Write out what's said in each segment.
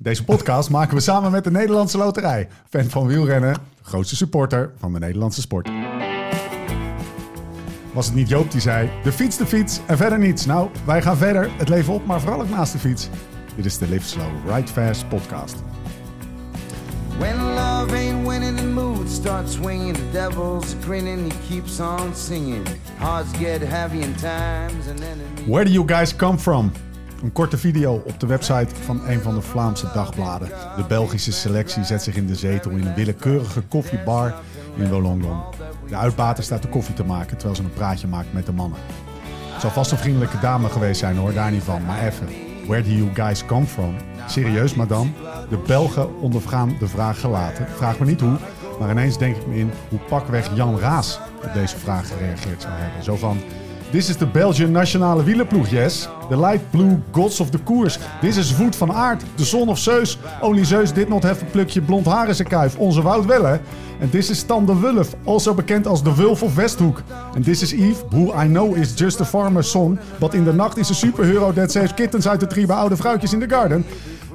Deze podcast maken we samen met de Nederlandse Loterij. Fan van wielrennen, grootste supporter van de Nederlandse sport. Was het niet Joop die zei, de fiets en verder niets. Nou, wij gaan verder, het leven op, maar vooral ook naast de fiets. Dit is de Live Slow, Ride Fast podcast. When love ain't winning, the mood starts swinging. The devil's grinning, he keeps on singing. Hearts get heavy in times and enemies. Where do you guys come from? Een korte video op de website van een van de Vlaamse dagbladen. De Belgische selectie zet zich in de zetel in een willekeurige koffiebar in Wollongong. De uitbater staat de koffie te maken terwijl ze een praatje maakt met de mannen. Het zal vast een vriendelijke dame geweest zijn hoor, daar niet van, maar even. Where do you guys come from? Serieus, madame? De Belgen ondergaan de vraag gelaten. Vraag me niet hoe, maar ineens denk ik me in hoe pakweg Jan Raas op deze vraag gereageerd zou hebben. Zo van, this is de Belgian nationale wielerploeg, yes. The light blue gods of the koers. This is Wout van Aert, the son of Zeus. Only Zeus did not have a plukje blond haar in zijn kuif. Onze Wout wel, hè? En this is Stan de Wulf, also bekend als de Wulf of Westhoek. En this is Yves, who I know is just a farmer's son. But in de nacht is een superhero that saves kittens uit de tribe oude vrouwtjes in the garden.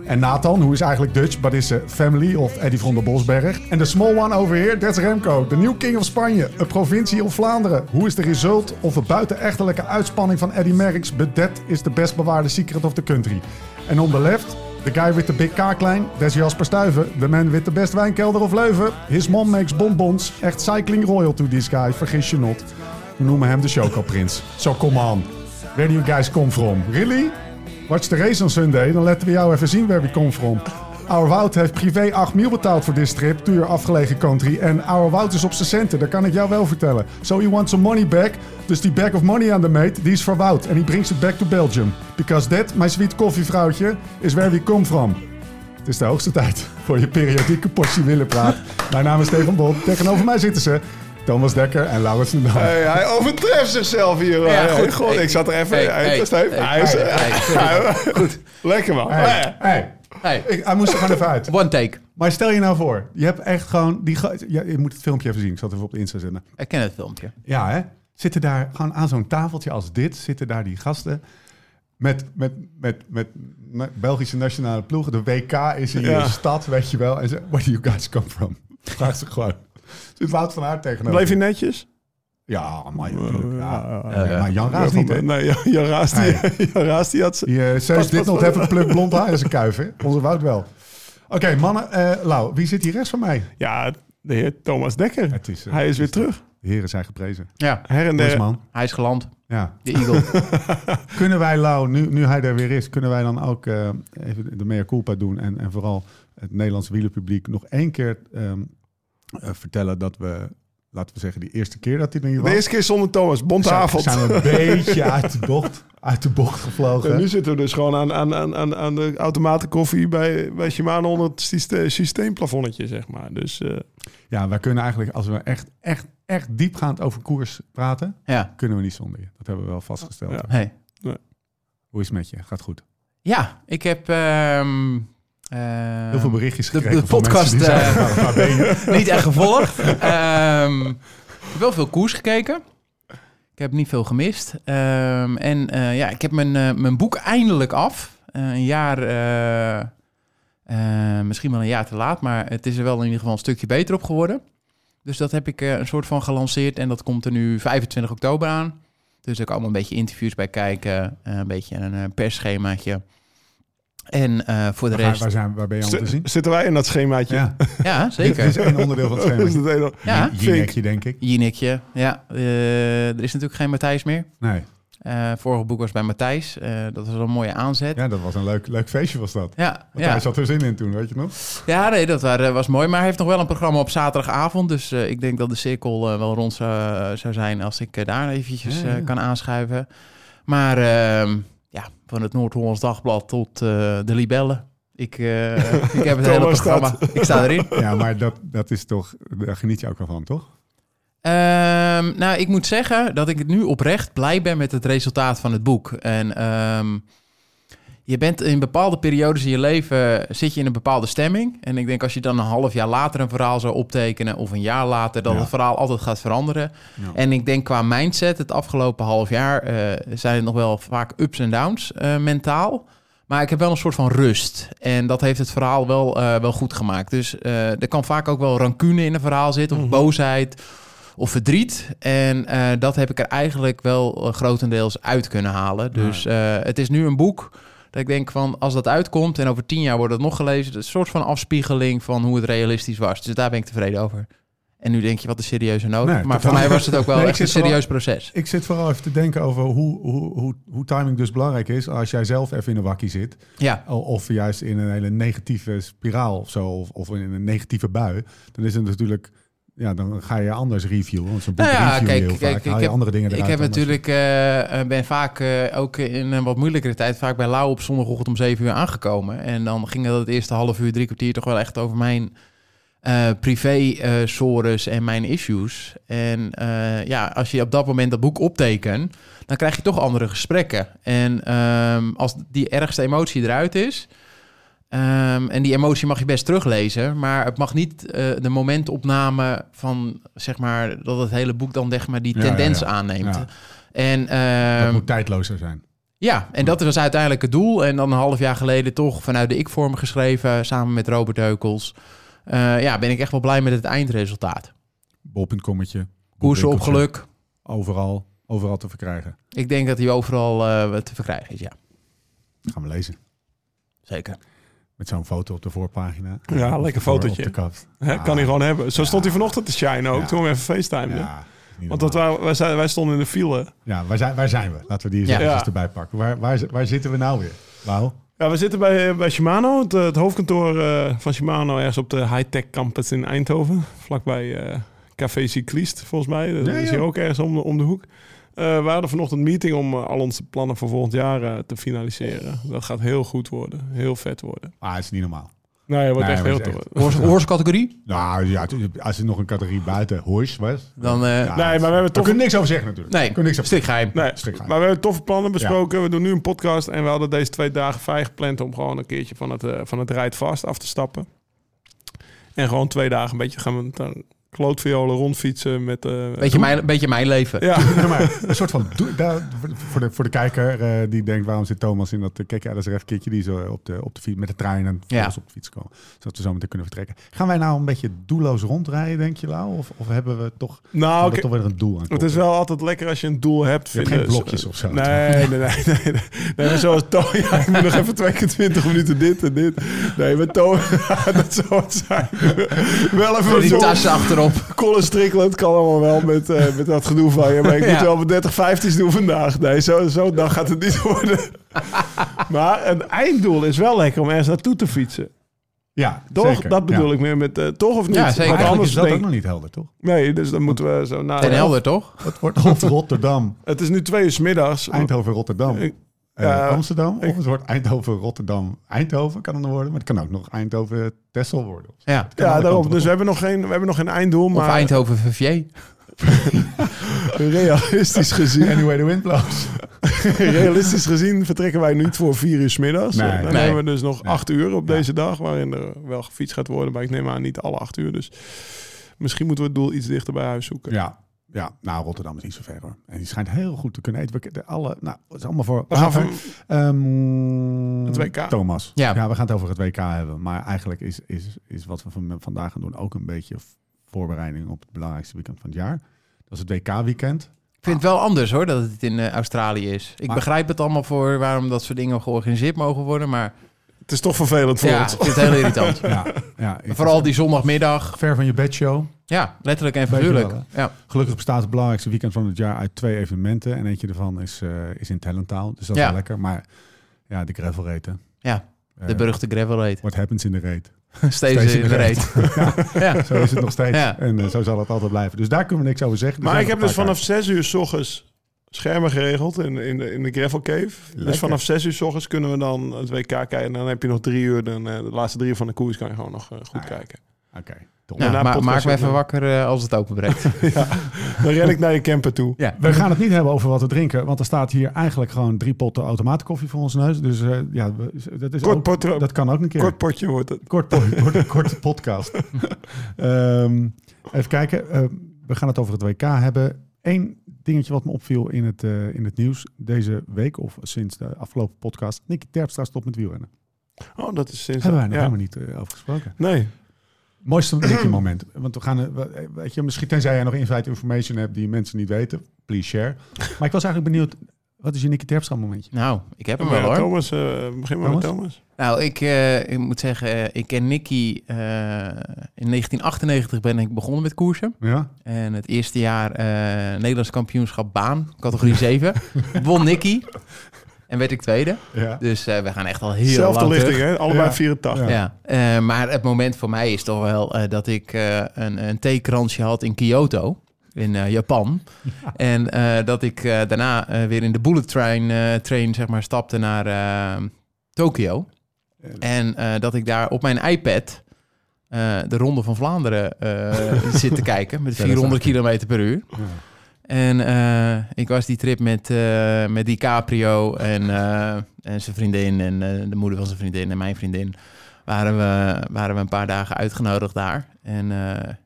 En Nathan, who is eigenlijk Dutch, but is a family of Eddie van der Bosberg. And the small one over here, that's Remco, the new king of Spanje, a provincie of Vlaanderen. Who is the result of a buitenechtelijke uitspanning van Eddy Merckx, but that is the best bewaarde secret of the country. En on the left, the guy with the big kaaklijn, that's Jasper Stuyven, the man with the best wijnkelder of Leuven. His mom makes bonbons, echt cycling royal to this guy, vergis je not. We noemen hem de Chocoprins. So come on, where do you guys come from? Really? Watch the race on Sunday, dan laten we jou even zien where we come from. Our Wout heeft privé 8 mil betaald voor dit trip, duur afgelegen country. En Our Wout is op zijn centen, dat kan ik jou wel vertellen. So he wants some money back, dus die bag of money aan de mate, die is voor Wout. En he brings it back to Belgium. Because that, my sweet koffievrouwtje, is where we come from. Het is de hoogste tijd voor je periodieke portie willenpraat. Mijn naam is Steven Bol, tegenover mij zitten ze... Thomas Dekker en Laurens. Hey, hij overtreft zichzelf hier. Ja, hey, goed. God, hey, ik zat er even... Goed. Lekker man. Hij moest er gewoon even uit. One take. Maar stel je nou voor, je hebt echt gewoon... je moet het filmpje even zien. Ik zal het even op Insta zetten. Ik ken het filmpje. Ja, hè? Zitten daar gewoon aan zo'n tafeltje als dit... zitten daar die gasten... Met Belgische nationale ploegen. De WK is in je stad, weet je wel. En ze, where do you guys come from? Vraag ze gewoon... Zit Wout van Aert tegenover. Bleef je netjes? Ja, maar Jan Raas niet, hè? Nee, Jan Raas die had ze... Zeus dit nog even pluk blond haar in zijn kuif, hè? Onze Wout wel. Oké, mannen. Lau, wie zit hier rechts van mij? Ja, de heer Thomas Dekker. Hij is weer terug. De heren zijn geprezen. Ja. Her en der. Hij is geland. Ja. De eagle. Kunnen wij, Lau, nu hij er weer is... kunnen wij dan ook even de mea culpa doen... en vooral het Nederlandse wielerpubliek nog één keer... vertellen dat we, laten we zeggen, die eerste keer dat hij er hier was. De eerste keer zonder Thomas, bontavond. Zijn we een beetje uit de bocht gevlogen. En nu zitten we dus gewoon aan de automatenkoffie bij Shimano onder het systeemplafonnetje, zeg maar. Dus, ja, wij kunnen eigenlijk, als we echt diepgaand over koers praten, kunnen we niet zonder je. Dat hebben we wel vastgesteld. Ja. Hey. Nee. Hoe is het met je? Gaat goed? Ja, ik heb... heel veel berichtjes gekregen de podcast niet echt gevolgd. Ik heb wel veel koers gekeken. Ik heb niet veel gemist. Ik heb mijn boek eindelijk af. Een jaar, misschien wel een jaar te laat, maar het is er wel in ieder geval een stukje beter op geworden. Dus dat heb ik een soort van gelanceerd en dat komt er nu 25 oktober aan. Dus er komen een beetje interviews bij kijken, een beetje een persschemaatje. En voor de rest... Waar ben je aan te zien? Zitten wij in dat schemaatje? Ja, ja zeker. Dit is één onderdeel van het schemaatje. Ja. Jinnekje, denk ik. Jinnekje, ja. Er is natuurlijk geen Matthijs meer. Nee. Vorige boek was bij Matthijs. Dat was een mooie aanzet. Ja, dat was een leuk feestje was dat. Ja, Matthijs had er zin in toen, weet je nog? Ja, nee, dat was mooi. Maar hij heeft nog wel een programma op zaterdagavond. Dus ik denk dat de cirkel wel rond zou zijn... als ik daar eventjes kan aanschuiven. Maar... ja, van het Noord-Hollands Dagblad tot de libellen. Ik heb het hele programma. Ik sta erin. Ja, maar dat is toch... Daar geniet je ook wel van, toch? Nou, ik moet zeggen dat ik nu oprecht blij ben met het resultaat van het boek. En je bent in bepaalde periodes in je leven... zit je in een bepaalde stemming. En ik denk als je dan een half jaar later een verhaal zou optekenen... of een jaar later, dat het verhaal altijd gaat veranderen. Ja. En ik denk qua mindset, het afgelopen half jaar... zijn het nog wel vaak ups en downs mentaal... Maar ik heb wel een soort van rust. En dat heeft het verhaal wel goed gemaakt. Dus er kan vaak ook wel rancune in een verhaal zitten. Of boosheid. Of verdriet. En dat heb ik er eigenlijk wel grotendeels uit kunnen halen. Dus het is nu een boek dat ik denk van, als dat uitkomt en over 10 jaar wordt het nog gelezen, dat is een soort van afspiegeling van hoe het realistisch was. Dus daar ben ik tevreden over. En nu denk je, wat een serieuze nood. Nee, maar voor mij was het ook wel echt een serieus proces. Ik zit vooral even te denken over hoe timing dus belangrijk is als jij zelf even in een wakkie zit. Ja. Of juist in een hele negatieve spiraal of zo. Of in een negatieve bui. Dan is het natuurlijk, ja, dan ga je anders reviewen. Want zo'n boek kijk, haal je andere dingen eruit. Ik heb natuurlijk, ben vaak ook in een wat moeilijkere tijd vaak bij Lau op zondagochtend om 7 uur aangekomen. En dan ging dat het eerste half uur, 3 kwartier toch wel echt over mijn privé-sores en mijn issues. En als je op dat moment dat boek optekent, dan krijg je toch andere gesprekken. En als die ergste emotie eruit is, en die emotie mag je best teruglezen, maar het mag niet de momentopname van, zeg maar, dat het hele boek dan, zeg maar, die tendens aanneemt. Ja. En dat moet tijdlozer zijn. Ja, en dat was uiteindelijk het doel. En dan een half jaar geleden toch vanuit de ik-vorm geschreven, samen met Robert Heukels. Ben ik echt wel blij met het eindresultaat. Bol.commetje. Koersen op geluk. Overal te verkrijgen. Ik denk dat hij overal te verkrijgen is, ja. Dat gaan we lezen. Zeker. Met zo'n foto op de voorpagina. Ja, lekker fotootje. Kan hij gewoon hebben. Zo stond hij vanochtend te shine ook, toen we even facetimeden. Ja, want dat wij stonden in de file. Ja, waar zijn we? Laten we die eens erbij pakken. Waar zitten we nou weer? Wauw. Ja, we zitten bij Shimano, het hoofdkantoor van Shimano, ergens op de high-tech campus in Eindhoven. Vlakbij Café Cyclist, volgens mij. Dat is hier ook ergens om de hoek. We hadden vanochtend een meeting om al onze plannen voor volgend jaar te finaliseren. Dat gaat heel goed worden, heel vet worden. Maar het is niet normaal. Nee, het wordt echt heel tof. Hoorscategorie? Nou ja, als er nog een categorie buiten hoors was. Dan, maar we hebben toch niks over zeggen natuurlijk. Nee, stikgeheim. Maar we hebben toffe plannen besproken. Ja. We doen nu een podcast en we hadden deze 2 dagen vrij gepland om gewoon een keertje van het Ride Fast af te stappen. En gewoon 2 dagen een beetje gaan we klootviolen rondfietsen met beetje mijn leven. Ja. Een soort van voor de kijker die denkt, waarom zit Thomas in dat KKRS-rechtkeertje die zo op de fiets met de trein en op de fiets komen, zodat we zo meteen kunnen vertrekken. Gaan wij nou een beetje doelloos rondrijden, denk je, Lau? Of hebben we toch toch weer een doel aan? Het is wel altijd lekker als je een doel hebt. Je hebt geen blokjes of zo. Nee, zoals Toon. Ja, ik moet nog even 22 minuten dit en dit. Nee, met Toon. Dat zou het zijn. Wel even die tas achterop. Colin Strickland kan allemaal wel met dat gedoe van je. Maar ik moet wel met 30-50's doen vandaag. Nee, zo'n dag gaat het niet worden. Maar een einddoel is wel lekker om ergens naartoe te fietsen. Ja, toch? Zeker, dat bedoel ik meer met toch of niet? Ja, zeker. Maar anders is dat ook nog niet helder, toch? Nee, dus dan moeten we zo naar... Ten helder, toch? Het wordt Rotterdam. Het is nu 2:00 's middags. Eindhoven-Rotterdam. Amsterdam, of het wordt Eindhoven-Rotterdam. Eindhoven kan het worden, maar het kan ook nog Eindhoven-Texel worden. Ja, daarom. Dus we hebben nog geen einddoel. Of maar... Eindhoven-Verviers. Realistisch gezien... Anyway the wind blows. Realistisch gezien vertrekken wij niet voor 4:00 's middags. Dan hebben we dus nog 8 uur op deze dag, waarin er wel gefietst gaat worden. Maar ik neem aan niet alle 8 uur. Dus misschien moeten we het doel iets dichter bij huis zoeken. Ja. Ja, nou, Rotterdam is niet zo ver, hoor. En die schijnt heel goed te kunnen eten. Het is allemaal voor... We gaan het WK. Thomas. Ja. We gaan het over het WK hebben. Maar eigenlijk is wat we vandaag gaan doen ook een beetje voorbereiding op het belangrijkste weekend van het jaar. Dat is het WK-weekend. Ik vind het wel anders, hoor, dat het in Australië is. Ik begrijp het allemaal voor waarom dat soort dingen georganiseerd mogen worden, maar... Het is toch vervelend voor ons. Ja, het is heel irritant. Vooral die zondagmiddag. Ver van je bedshow. Ja, letterlijk en figuurlijk. Ja. Gelukkig bestaat het belangrijkste weekend van het jaar uit 2 evenementen. En eentje ervan is in Talentaal. Dus dat is wel lekker. Maar ja, de gravelrate. Ja, de beruchte gravelrate. What happens in the rate. Steeds in de rate. Zo is het nog steeds. Ja. En zo zal het altijd blijven. Dus daar kunnen we niks over zeggen. Dus maar ik heb dus vanaf 6:00 's ochtends... schermen geregeld in de Gravel Cave. Lekker. Dus vanaf 6:00 's ochtends kunnen we dan het WK kijken. En dan heb je nog 3 uur. De laatste 3 uur van de koers kan je gewoon nog goed kijken. Okay. Maak me even wakker als het openbreekt. Dan ren ik naar je camper toe. Ja. We gaan het niet hebben over wat we drinken. Want er staat hier eigenlijk gewoon 3 potten automaatkoffie voor ons neus. Dus dat is kort ook, dat kan ook een keer. Kort potje wordt het. Korte podcast. Even kijken. We gaan het over het WK hebben. 1 dingetje wat me opviel in het nieuws deze week of sinds de afgelopen podcast. Niki Terpstra stopt met wielrennen. Oh, dat is sinds... Hebben wij nog helemaal niet over gesproken. Nee. Mooiste Niki moment. Want we gaan, weet je, misschien tenzij jij nog inside information hebt die mensen niet weten. Please share. Maar ik was eigenlijk benieuwd, wat is je Niki Terpstra momentje? Nou, ik heb hem wel hoor. Thomas, begin maar met Thomas. Nou, ik moet zeggen, ik ken Niki. In 1998 ben ik begonnen met koersen. Ja. En het eerste jaar Nederlands kampioenschap baan, categorie 7. Won Niki. En werd ik tweede. Ja. Dus we gaan echt al heel zelfde lang lichting, terug. Hè? Allebei 84. Ja. Ja. Maar het moment voor mij is toch wel dat ik een theekransje had in Kyoto. In Japan. Ja. En dat ik daarna weer in de bullet train zeg maar, stapte naar Tokio. Ja. En dat ik daar op mijn iPad de Ronde van Vlaanderen zit te kijken. Met 400 km/u. Ja. En ik was die trip met DiCaprio en zijn vriendin en de moeder van zijn vriendin en mijn vriendin. Waren we een paar dagen uitgenodigd daar. En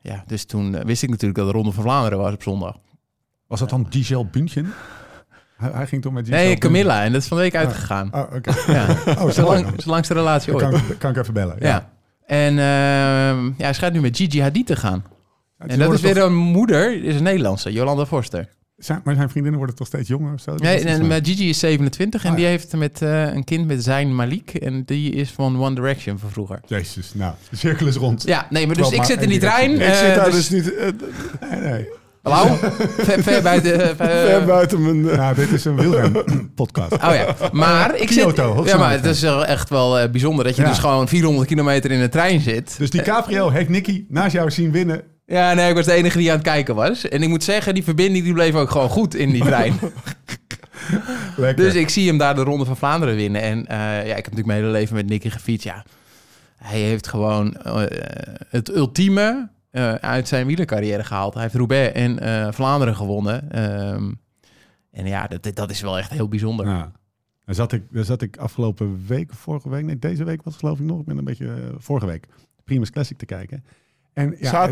ja, dus toen wist ik natuurlijk dat de Ronde van Vlaanderen was op zondag. Was dat dan Gisele Bündchen? Hij ging toch met Gisele Nee, Camilla. Bündchen. En dat is van de week uitgegaan. Oh, oké. Okay. Ja. Oh, zo langste relatie ooit. Kan ik even bellen. Ja. Ja. En ja, hij schijnt nu met Gigi Hadid te gaan. En dat is weer een moeder, is een Nederlandse, Jolanda Forster. Maar zijn vriendinnen worden toch steeds jonger? Of zo? Nee, maar Gigi is 27 en die heeft met een kind met Zayn Malik. En die is van One Direction van vroeger. Jezus, nou, de cirkel is rond. Ja, nee, maar dus ik zit in die trein. Ik zit daar dus niet... nee. Hallo? Ver buiten mijn... Nou, dit is een wielrenpodcast. Oh ja, maar ik zit... Kyoto, ja, maar het is echt wel bijzonder dat je dus gewoon 400 kilometer in de trein zit. Dus die DiCaprio heeft Niki naast jou zien winnen. Ja, nee, ik was de enige die aan het kijken was. En ik moet zeggen, die verbinding die bleef ook gewoon goed in die trein. Lekker. Dus ik zie hem daar de Ronde van Vlaanderen winnen. En ja, ik heb natuurlijk mijn hele leven met Niki gefietst. Ja, hij heeft gewoon het ultieme uit zijn wielercarrière gehaald. Hij heeft Roubaix en Vlaanderen gewonnen. En ja, dat is wel echt heel bijzonder. Ja. Daar zat ik afgelopen week, vorige week... Nee, deze week was het geloof ik nog. Ik ben een beetje vorige week Primus Classic te kijken... En ja,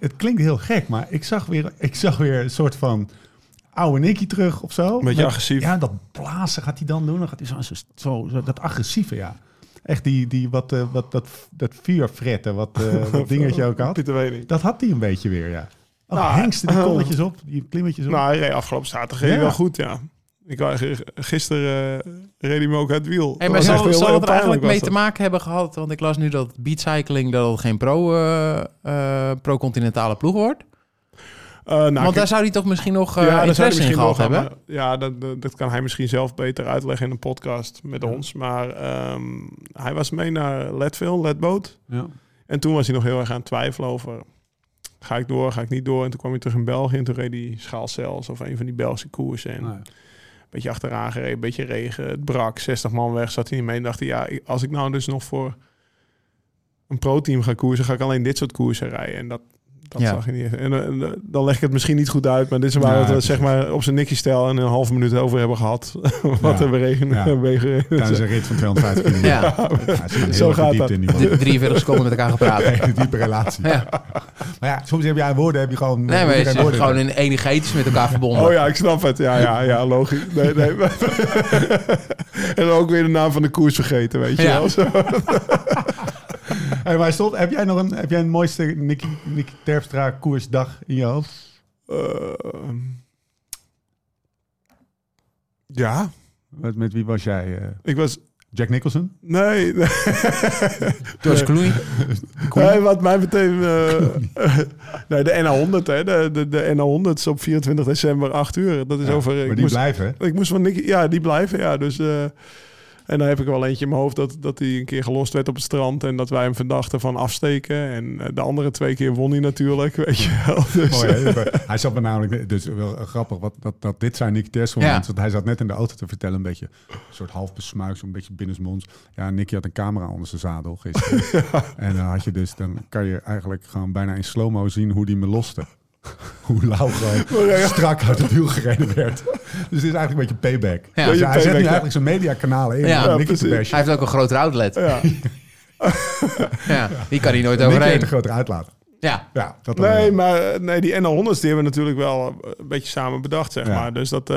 het klinkt heel gek, maar ik zag weer een soort van oude Niki terug of zo. Een beetje agressief. Ja, dat blazen gaat hij dan doen. Dan gaat hij zo dat agressieve, ja. Echt dat vuurfretten, wat dingetje ook had. Dat had hij een beetje weer, ja. Oh, nou, hengsten die kolletjes op, die klimmetjes op. Nou, hij reed afgelopen zaterdag wel goed, ja. Gisteren reed hij me ook het wiel. Hey, maar zou er eigenlijk mee te maken hebben gehad? Want ik las nu dat beatcycling geen pro-continentale ploeg wordt. Want daar zou hij toch misschien nog interesse in gehad hebben? Ja, dat kan hij misschien zelf beter uitleggen in een podcast met ons. Maar hij was mee naar Leadboat. Ja. En toen was hij nog heel erg aan het twijfelen over... Ga ik door, ga ik niet door? En toen kwam hij terug in België. En toen reed hij Schaalsells of een van die Belgische koersen. En... Nee. Beetje achteraan gereden, een beetje regen. Het brak, 60 man weg, zat hij niet mee. En dacht hij, ja, als ik nou dus nog voor een pro-team ga koersen... ga ik alleen dit soort koersen rijden. En dat zag je niet. En dan leg ik het misschien niet goed uit... maar dit is waar we het, zeg maar, op zijn Niki-stijl... en een halve minuut over hebben gehad. Wat er wegen. Tijdens een rit van 250 kilometer. Ja. Zo gaat dat. 43 seconden met elkaar gepraat. Een diepe relatie. Ja. Maar ja, soms heb jij woorden, heb je gewoon... Nee, maar je zit gewoon in enigheids met elkaar verbonden. Oh ja, ik snap het. Ja, logisch. Nee. En ook weer de naam van de koers vergeten, weet je wel. Hey, maar stond, heb jij een mooiste Niki Terpstra koersdag in je hoofd? Ja. Met wie was jij? Ik was... Jack Nicholson? Nee. George Clooney? Nee, wat mij meteen... nee, de NA100, hè. De NA100 is op 24 december 8 uur. Dat is over... Maar die blijven, hè? Ik moest van Niki... Ja, die blijven, ja. Dus... En dan heb ik wel eentje in mijn hoofd dat hij een keer gelost werd op het strand... en dat wij hem verdachten van afsteken. En de andere 2 keer won hij natuurlijk, weet je wel. Dus. Hij zat me namelijk... Dus wel grappig, dat dit zijn Niki Terpstra. Ja. Want hij zat net in de auto te vertellen, een beetje... een soort half besmuiks, een beetje binnensmonds. Ja, Niki had een camera onder zijn zadel gisteren. Ja. En dan had je dus... Dan kan je eigenlijk gewoon bijna in slow-mo zien hoe die me loste. Hoe Lau gewoon strak uit het wiel gereden werd. Dus dit is eigenlijk een beetje payback. Ja. Dus hij zet nu eigenlijk zijn mediakanalen in. Ja. Niki te bashen. Hij heeft ook een groter outlet. Ja. Ja, die kan hij nooit overheen. Niki heeft een groter uitlaat. Ja. Ja, dat nee, maar nee, die NL100's die hebben we natuurlijk wel een beetje samen bedacht, zeg maar. Dus dat...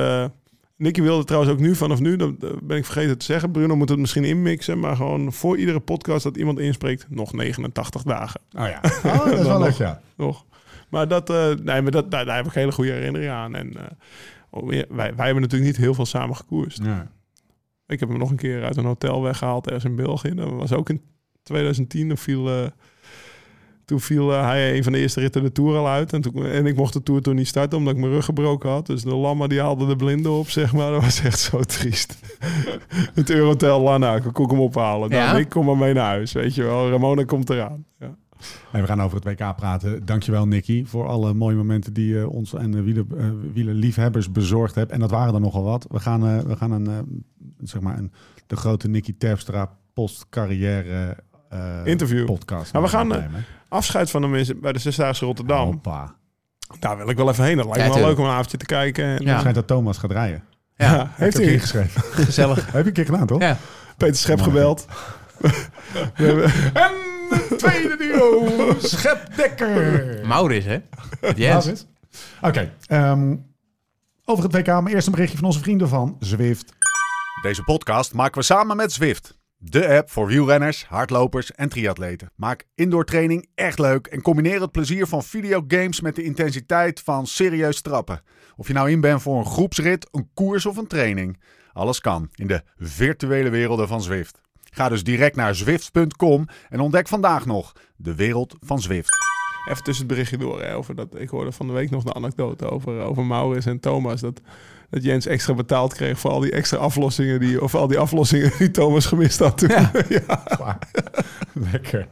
Niki wilde trouwens ook nu, vanaf nu, dat ben ik vergeten te zeggen. Bruno moet het misschien inmixen, maar gewoon voor iedere podcast dat iemand inspreekt, nog 89 dagen. Oh ja, oh, dat is wel leuk, ja. Nog. Maar, dat, nee, maar dat, daar heb ik hele goede herinneringen aan. En wij hebben natuurlijk niet heel veel samen gekoerst. Ja. Ik heb hem nog een keer uit een hotel weggehaald, ergens in België. Dat was ook in 2010, Toen viel hij een van de eerste ritten de Tour al uit. En ik mocht de Tour toen niet starten, omdat ik mijn rug gebroken had. Dus de Lamma die haalde de blinden op, zeg maar. Dat was echt zo triest. Het Eurotel Lanna, ik kon hem ophalen. Ja? Dan, ik kom maar mee naar huis, weet je wel. Ramona komt eraan. Ja. Hey, we gaan over het WK praten. Dankjewel, Niki, voor alle mooie momenten die ons en de wielerliefhebbers bezorgd hebt. En dat waren er nogal wat. We gaan de grote Niki Terpstra postcarrière interview podcast. Nou, we gaan afscheid van hem is bij de Zesdaagse Rotterdam. Hoppa. Daar wil ik wel even heen. Dat lijkt me wel leuk om een avondje te kijken. En ja. Het schijnt dat Thomas gaat rijden. Ja. Ja, heeft hij ingeschreven. Gezellig. Heb je een keer gedaan, toch? Ja. Peter Schep gebeld. En tweede duo. Schep Dekker. Maurits, hè? Yes. Oké. Over het WK, maar eerst een berichtje van onze vrienden van Zwift. Deze podcast maken we samen met Zwift. De app voor wielrenners, hardlopers en triatleten. Maak indoor training echt leuk en combineer het plezier van videogames met de intensiteit van serieus trappen. Of je nou in bent voor een groepsrit, een koers of een training. Alles kan in de virtuele werelden van Zwift. Ga dus direct naar Zwift.com en ontdek vandaag nog de wereld van Zwift. Even tussen het berichtje door. Hè, over dat, ik hoorde van de week nog een anekdote over Maurits en Thomas. Dat Jens extra betaald kreeg voor al die extra aflossingen die Thomas gemist had toen. Ja. Ja. Lekker.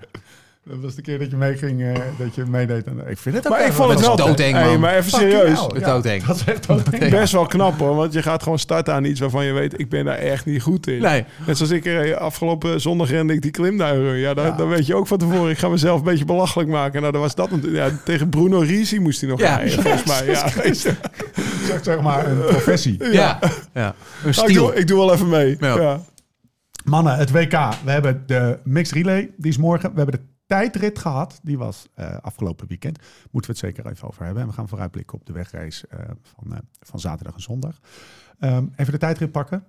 Dat was de keer dat je meeging, dat je meedeed. Ik vind het ook wel doodeng, man. Hey, maar even serieus. Ja, dat is echt doodeng. Best wel knap, hoor. Want je gaat gewoon starten aan iets waarvan je weet, ik ben daar echt niet goed in. Nee. Net zoals ik afgelopen zondag rende ik die klim daar. Ja, dan weet je ook van tevoren. Ik ga mezelf een beetje belachelijk maken. Nou, dan was dat natuurlijk. Ja, tegen Bruno Risi moest hij nog rijden, volgens mij. Ja. Zeg maar een professie. Ja. Ja. Een stiel. Ik doe wel even mee. Ja. Mannen, het WK. We hebben de mixed relay. Die is morgen. We hebben de tijdrit gehad. Die was afgelopen weekend. Moeten we het zeker even over hebben. En we gaan vooruitblikken op de wegrace van zaterdag en zondag. Even de tijdrit pakken.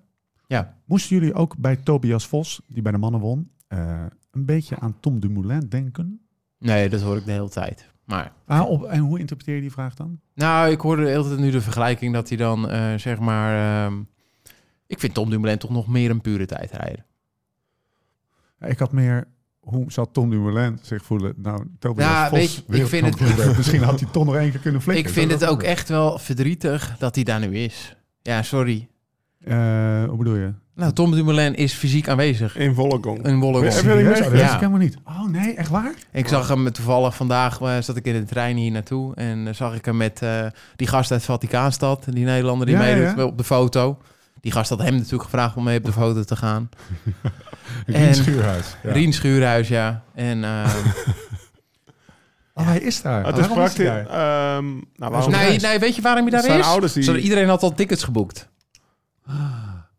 Ja. Moesten jullie ook bij Tobias Foss, die bij de mannen won, een beetje aan Tom Dumoulin denken? Nee, dat hoor ik de hele tijd. Maar... en hoe interpreteer je die vraag dan? Nou, ik hoorde de hele tijd nu de vergelijking dat hij dan, ik vind Tom Dumoulin toch nog meer een pure tijdrijder. Ik had meer... Hoe zal Tom Dumoulin zich voelen? Nou, Tobias Foss, ik vind het... Misschien had hij toch nog één keer kunnen flikken. Ik vind het ook echt wel verdrietig dat hij daar nu is. Ja, sorry. Hoe bedoel je? Nou, Tom Dumoulin is fysiek aanwezig. In Wollongong. Dat wist ik helemaal niet. Oh nee, echt waar? Ik zag hem toevallig vandaag, zat ik in de trein hier naartoe. En zag ik hem met die gast uit Vaticaanstad. Die Nederlander die meedoet op de foto. Die gast had hem natuurlijk gevraagd om mee op de foto te gaan. Rien Schuurhuis. Ja. Rien Schuurhuis, ja. En, hij is daar. Het is praktisch. Nee, weet je waarom hij daar zijn is? Ouders die... Zodat iedereen had al tickets geboekt.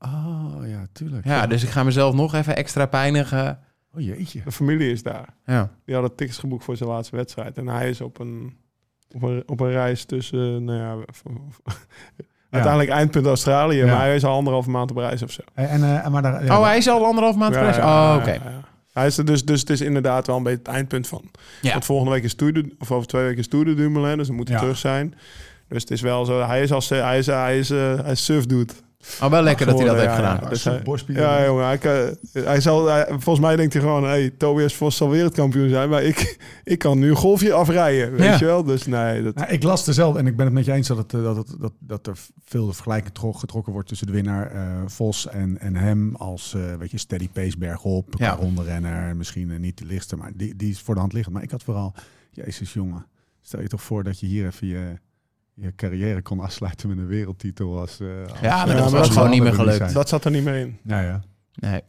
Oh, ja, tuurlijk. Ja, dus ik ga mezelf nog even extra pijnigen. Oh jeetje. De familie is daar. Ja. Die hadden tickets geboekt voor zijn laatste wedstrijd. En hij is op een reis tussen... Uiteindelijk eindpunt Australië, maar hij is al 1,5 maand op reis of zo. Hij is al 1,5 maand op reis? Ja, oh, oké. Ja. Hij is er dus het is inderdaad wel een beetje het eindpunt van. Ja. Want volgende week is over 2 weken is Tour de Dumoulin, dus dan moet hij terug zijn. Dus het is wel zo, hij is surfdude. Oh, wel lekker dat hij dat heeft gedaan. Volgens mij denkt hij gewoon, Tobias Foss zal wereldkampioen zijn, maar ik kan nu een golfje afrijden, weet je wel? Dus nee. Ik las dezelfde en ik ben het met je eens dat er veel vergelijking getrokken wordt tussen de winnaar Foss en hem als steady pace bergop, ronderenner, misschien niet de lichtste, maar die is voor de hand liggend. Maar ik had vooral, jezus jongen, stel je toch voor dat je hier even je carrière kon afsluiten met een wereldtitel. Dat was gewoon niet meer gelukt. Dat zat er niet meer in. Ja, ja. Nee.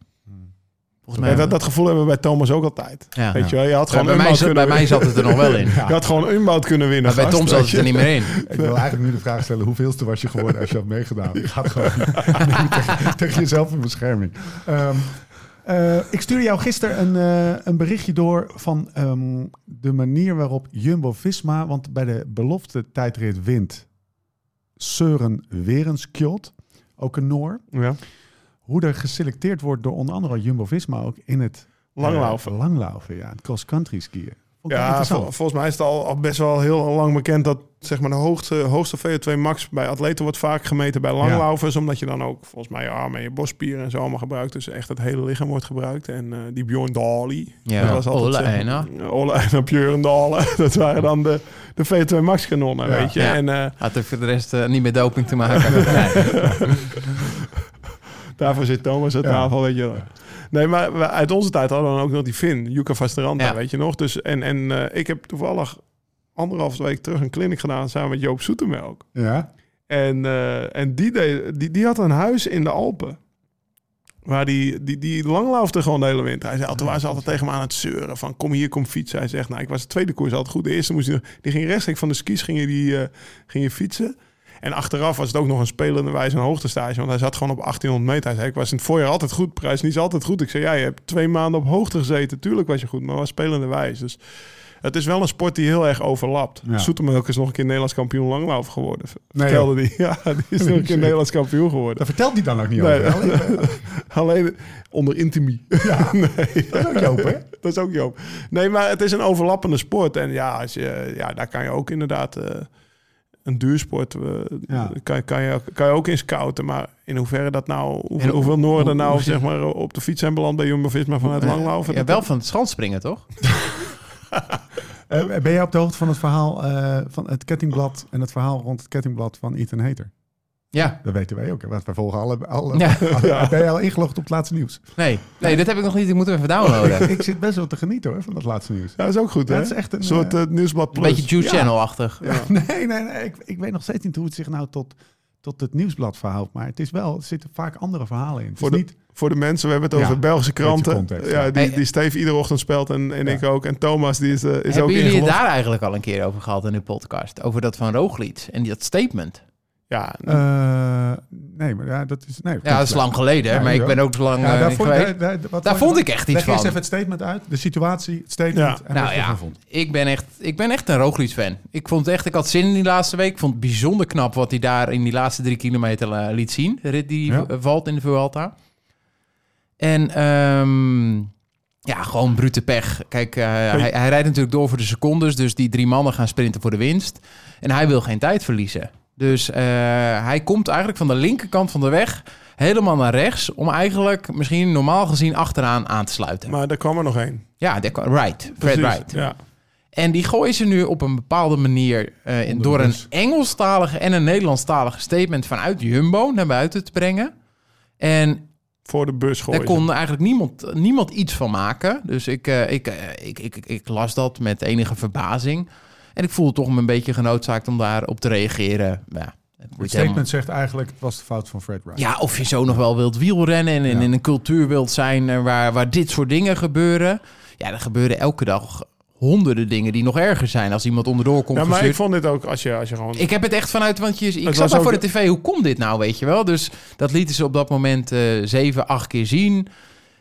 Volgens mij dat gevoel hebben we bij Thomas ook altijd. Ja, weet je wel? Je had gewoon bij mij zat het er nog wel in. Ja. Je had gewoon Unboud kunnen winnen. Maar bij Tom zat het er niet meer in. Ik wil eigenlijk nu de vraag stellen, hoeveelste was je geworden als je had meegedaan? Je gaat gewoon tegen jezelf in bescherming. Ik stuurde jou gisteren een berichtje door van de manier waarop Jumbo-Visma... want bij de belofte tijdrit wint Søren Werenskjold, ook een Noor. Ja. Hoe er geselecteerd wordt door onder andere Jumbo-Visma ook in het... Langlaufen, ja. Het cross-country skiën. Ja, volgens mij is het al best wel heel lang bekend... dat zeg maar, de hoogste VO2 max bij atleten wordt vaak gemeten bij langlaufers. Ja. Omdat je dan ook volgens mij je armen en je borstspieren en zo allemaal gebruikt. Dus echt het hele lichaam wordt gebruikt. En die Bjørn Dæhlie. Ja, dat was altijd, Ole Eina, Bjørn Dæhlie. Dat waren dan de VO2 max kanonnen, weet je. Ja. En, had er voor de rest niet met doping te maken. Daarvoor zit Thomas aan tafel, weet je wel. Nee, maar uit onze tijd hadden we dan ook nog die Finn, Jukka Vasteranda, weet je nog. Dus, en ik heb toevallig anderhalve week terug een clinic gedaan samen met Joop Zoetemelk. Ja. En die had een huis in de Alpen. Waar die langlaufde gewoon de hele winter. Hij zei, toen waren ze altijd tegen me aan het zeuren van kom fietsen. Hij zegt, nou, ik was de tweede koers altijd goed. De eerste moest die ging rechtstreeks van de skis ging je fietsen. En achteraf was het ook nog een spelende wijze een hoogtestage. Want hij zat gewoon op 1800 meter. Hij zei, ik was in het voorjaar altijd goed. Prijs niet altijd goed. Ik zei, ja, je hebt 2 maanden op hoogte gezeten. Tuurlijk was je goed, maar was spelende wijze. Dus het is wel een sport die heel erg overlapt. Ja. Zoetemelk is nog een keer Nederlands kampioen langlauf geworden. Vertelde die. Ja, die is nog een keer Nederlands kampioen geworden. Dat vertelt hij dan ook niet over. Alleen onder intimie. Ja, dat is ook Joop, hè? Dat is ook Joop. Nee, maar het is een overlappende sport. En ja, daar kan je ook inderdaad... een duursport kan je ook in scouten, maar in hoeverre dat nou... Hoeveel Noorden nou zeg maar, op de fiets zijn beland bij Jumbo-Visma vanuit langlaufen? Ja, wel van het schanspringen, toch? Ben jij op de hoogte van het verhaal van het Kettingblad... en het verhaal rond het Kettingblad van Ethan Hayter? Ja. Dat weten wij ook, want wij volgen alle. Ben je al ingelogd op het laatste nieuws? Nee, dat heb ik nog niet. Ik moet hem even downloaden. Ik zit best wel te genieten hoor, van dat laatste nieuws. Ja, dat is ook goed, hè? Dat is echt een soort nieuwsblad plus. Een beetje Juice Channel-achtig. Ja. Nee. Ik weet nog steeds niet hoe het zich nou tot het nieuwsblad verhoudt. Maar het is wel, er zitten vaak andere verhalen in. Voor de mensen, we hebben het over Belgische kranten. Context, die Steef iedere ochtend spelt en ik ook. En Thomas, die is ook ingelogd. Hebben jullie het daar eigenlijk al een keer over gehad in de podcast? Over dat van Roglič en dat statement? Ja, dat is lang geleden. Ja, maar ik ben ook lang geweest. Daar vond ik echt iets van. Leg eerst even het statement uit. De situatie, het statement. Ja. En ik ben echt een Roglič-fan. Ik had zin in die laatste week. Ik vond het bijzonder knap wat hij daar in die laatste 3 kilometer liet zien. De rit die valt in de Vuelta. En gewoon brute pech. Kijk, hij rijdt natuurlijk door voor de secondes. Dus die 3 mannen gaan sprinten voor de winst. En hij wil geen tijd verliezen. Dus hij komt eigenlijk van de linkerkant van de weg helemaal naar rechts... om eigenlijk misschien normaal gezien achteraan aan te sluiten. Maar daar kwam er nog één. Ja, Fred Wright. Ja. En die gooien ze nu op een bepaalde manier... door een Engelstalige en een Nederlandstalige statement... vanuit Jumbo naar buiten te brengen. En voor de bus gooien. Daar kon eigenlijk niemand iets van maken. Dus ik las dat met enige verbazing... En ik voelde toch me een beetje genoodzaakt om daarop te reageren. Ja, het statement zegt eigenlijk, het was de fout van Fred Wright. Ja, of je zo nog wel wilt wielrennen en in een cultuur wilt zijn waar dit soort dingen gebeuren. Ja, er gebeuren elke dag honderden dingen die nog erger zijn als iemand onderdoor komt. Ja, maar ik vond dit ook als je gewoon... Ik heb het echt vanuit, want ik zat maar voor de tv, hoe komt dit nou, weet je wel? Dus dat lieten ze op dat moment 7, 8 keer zien.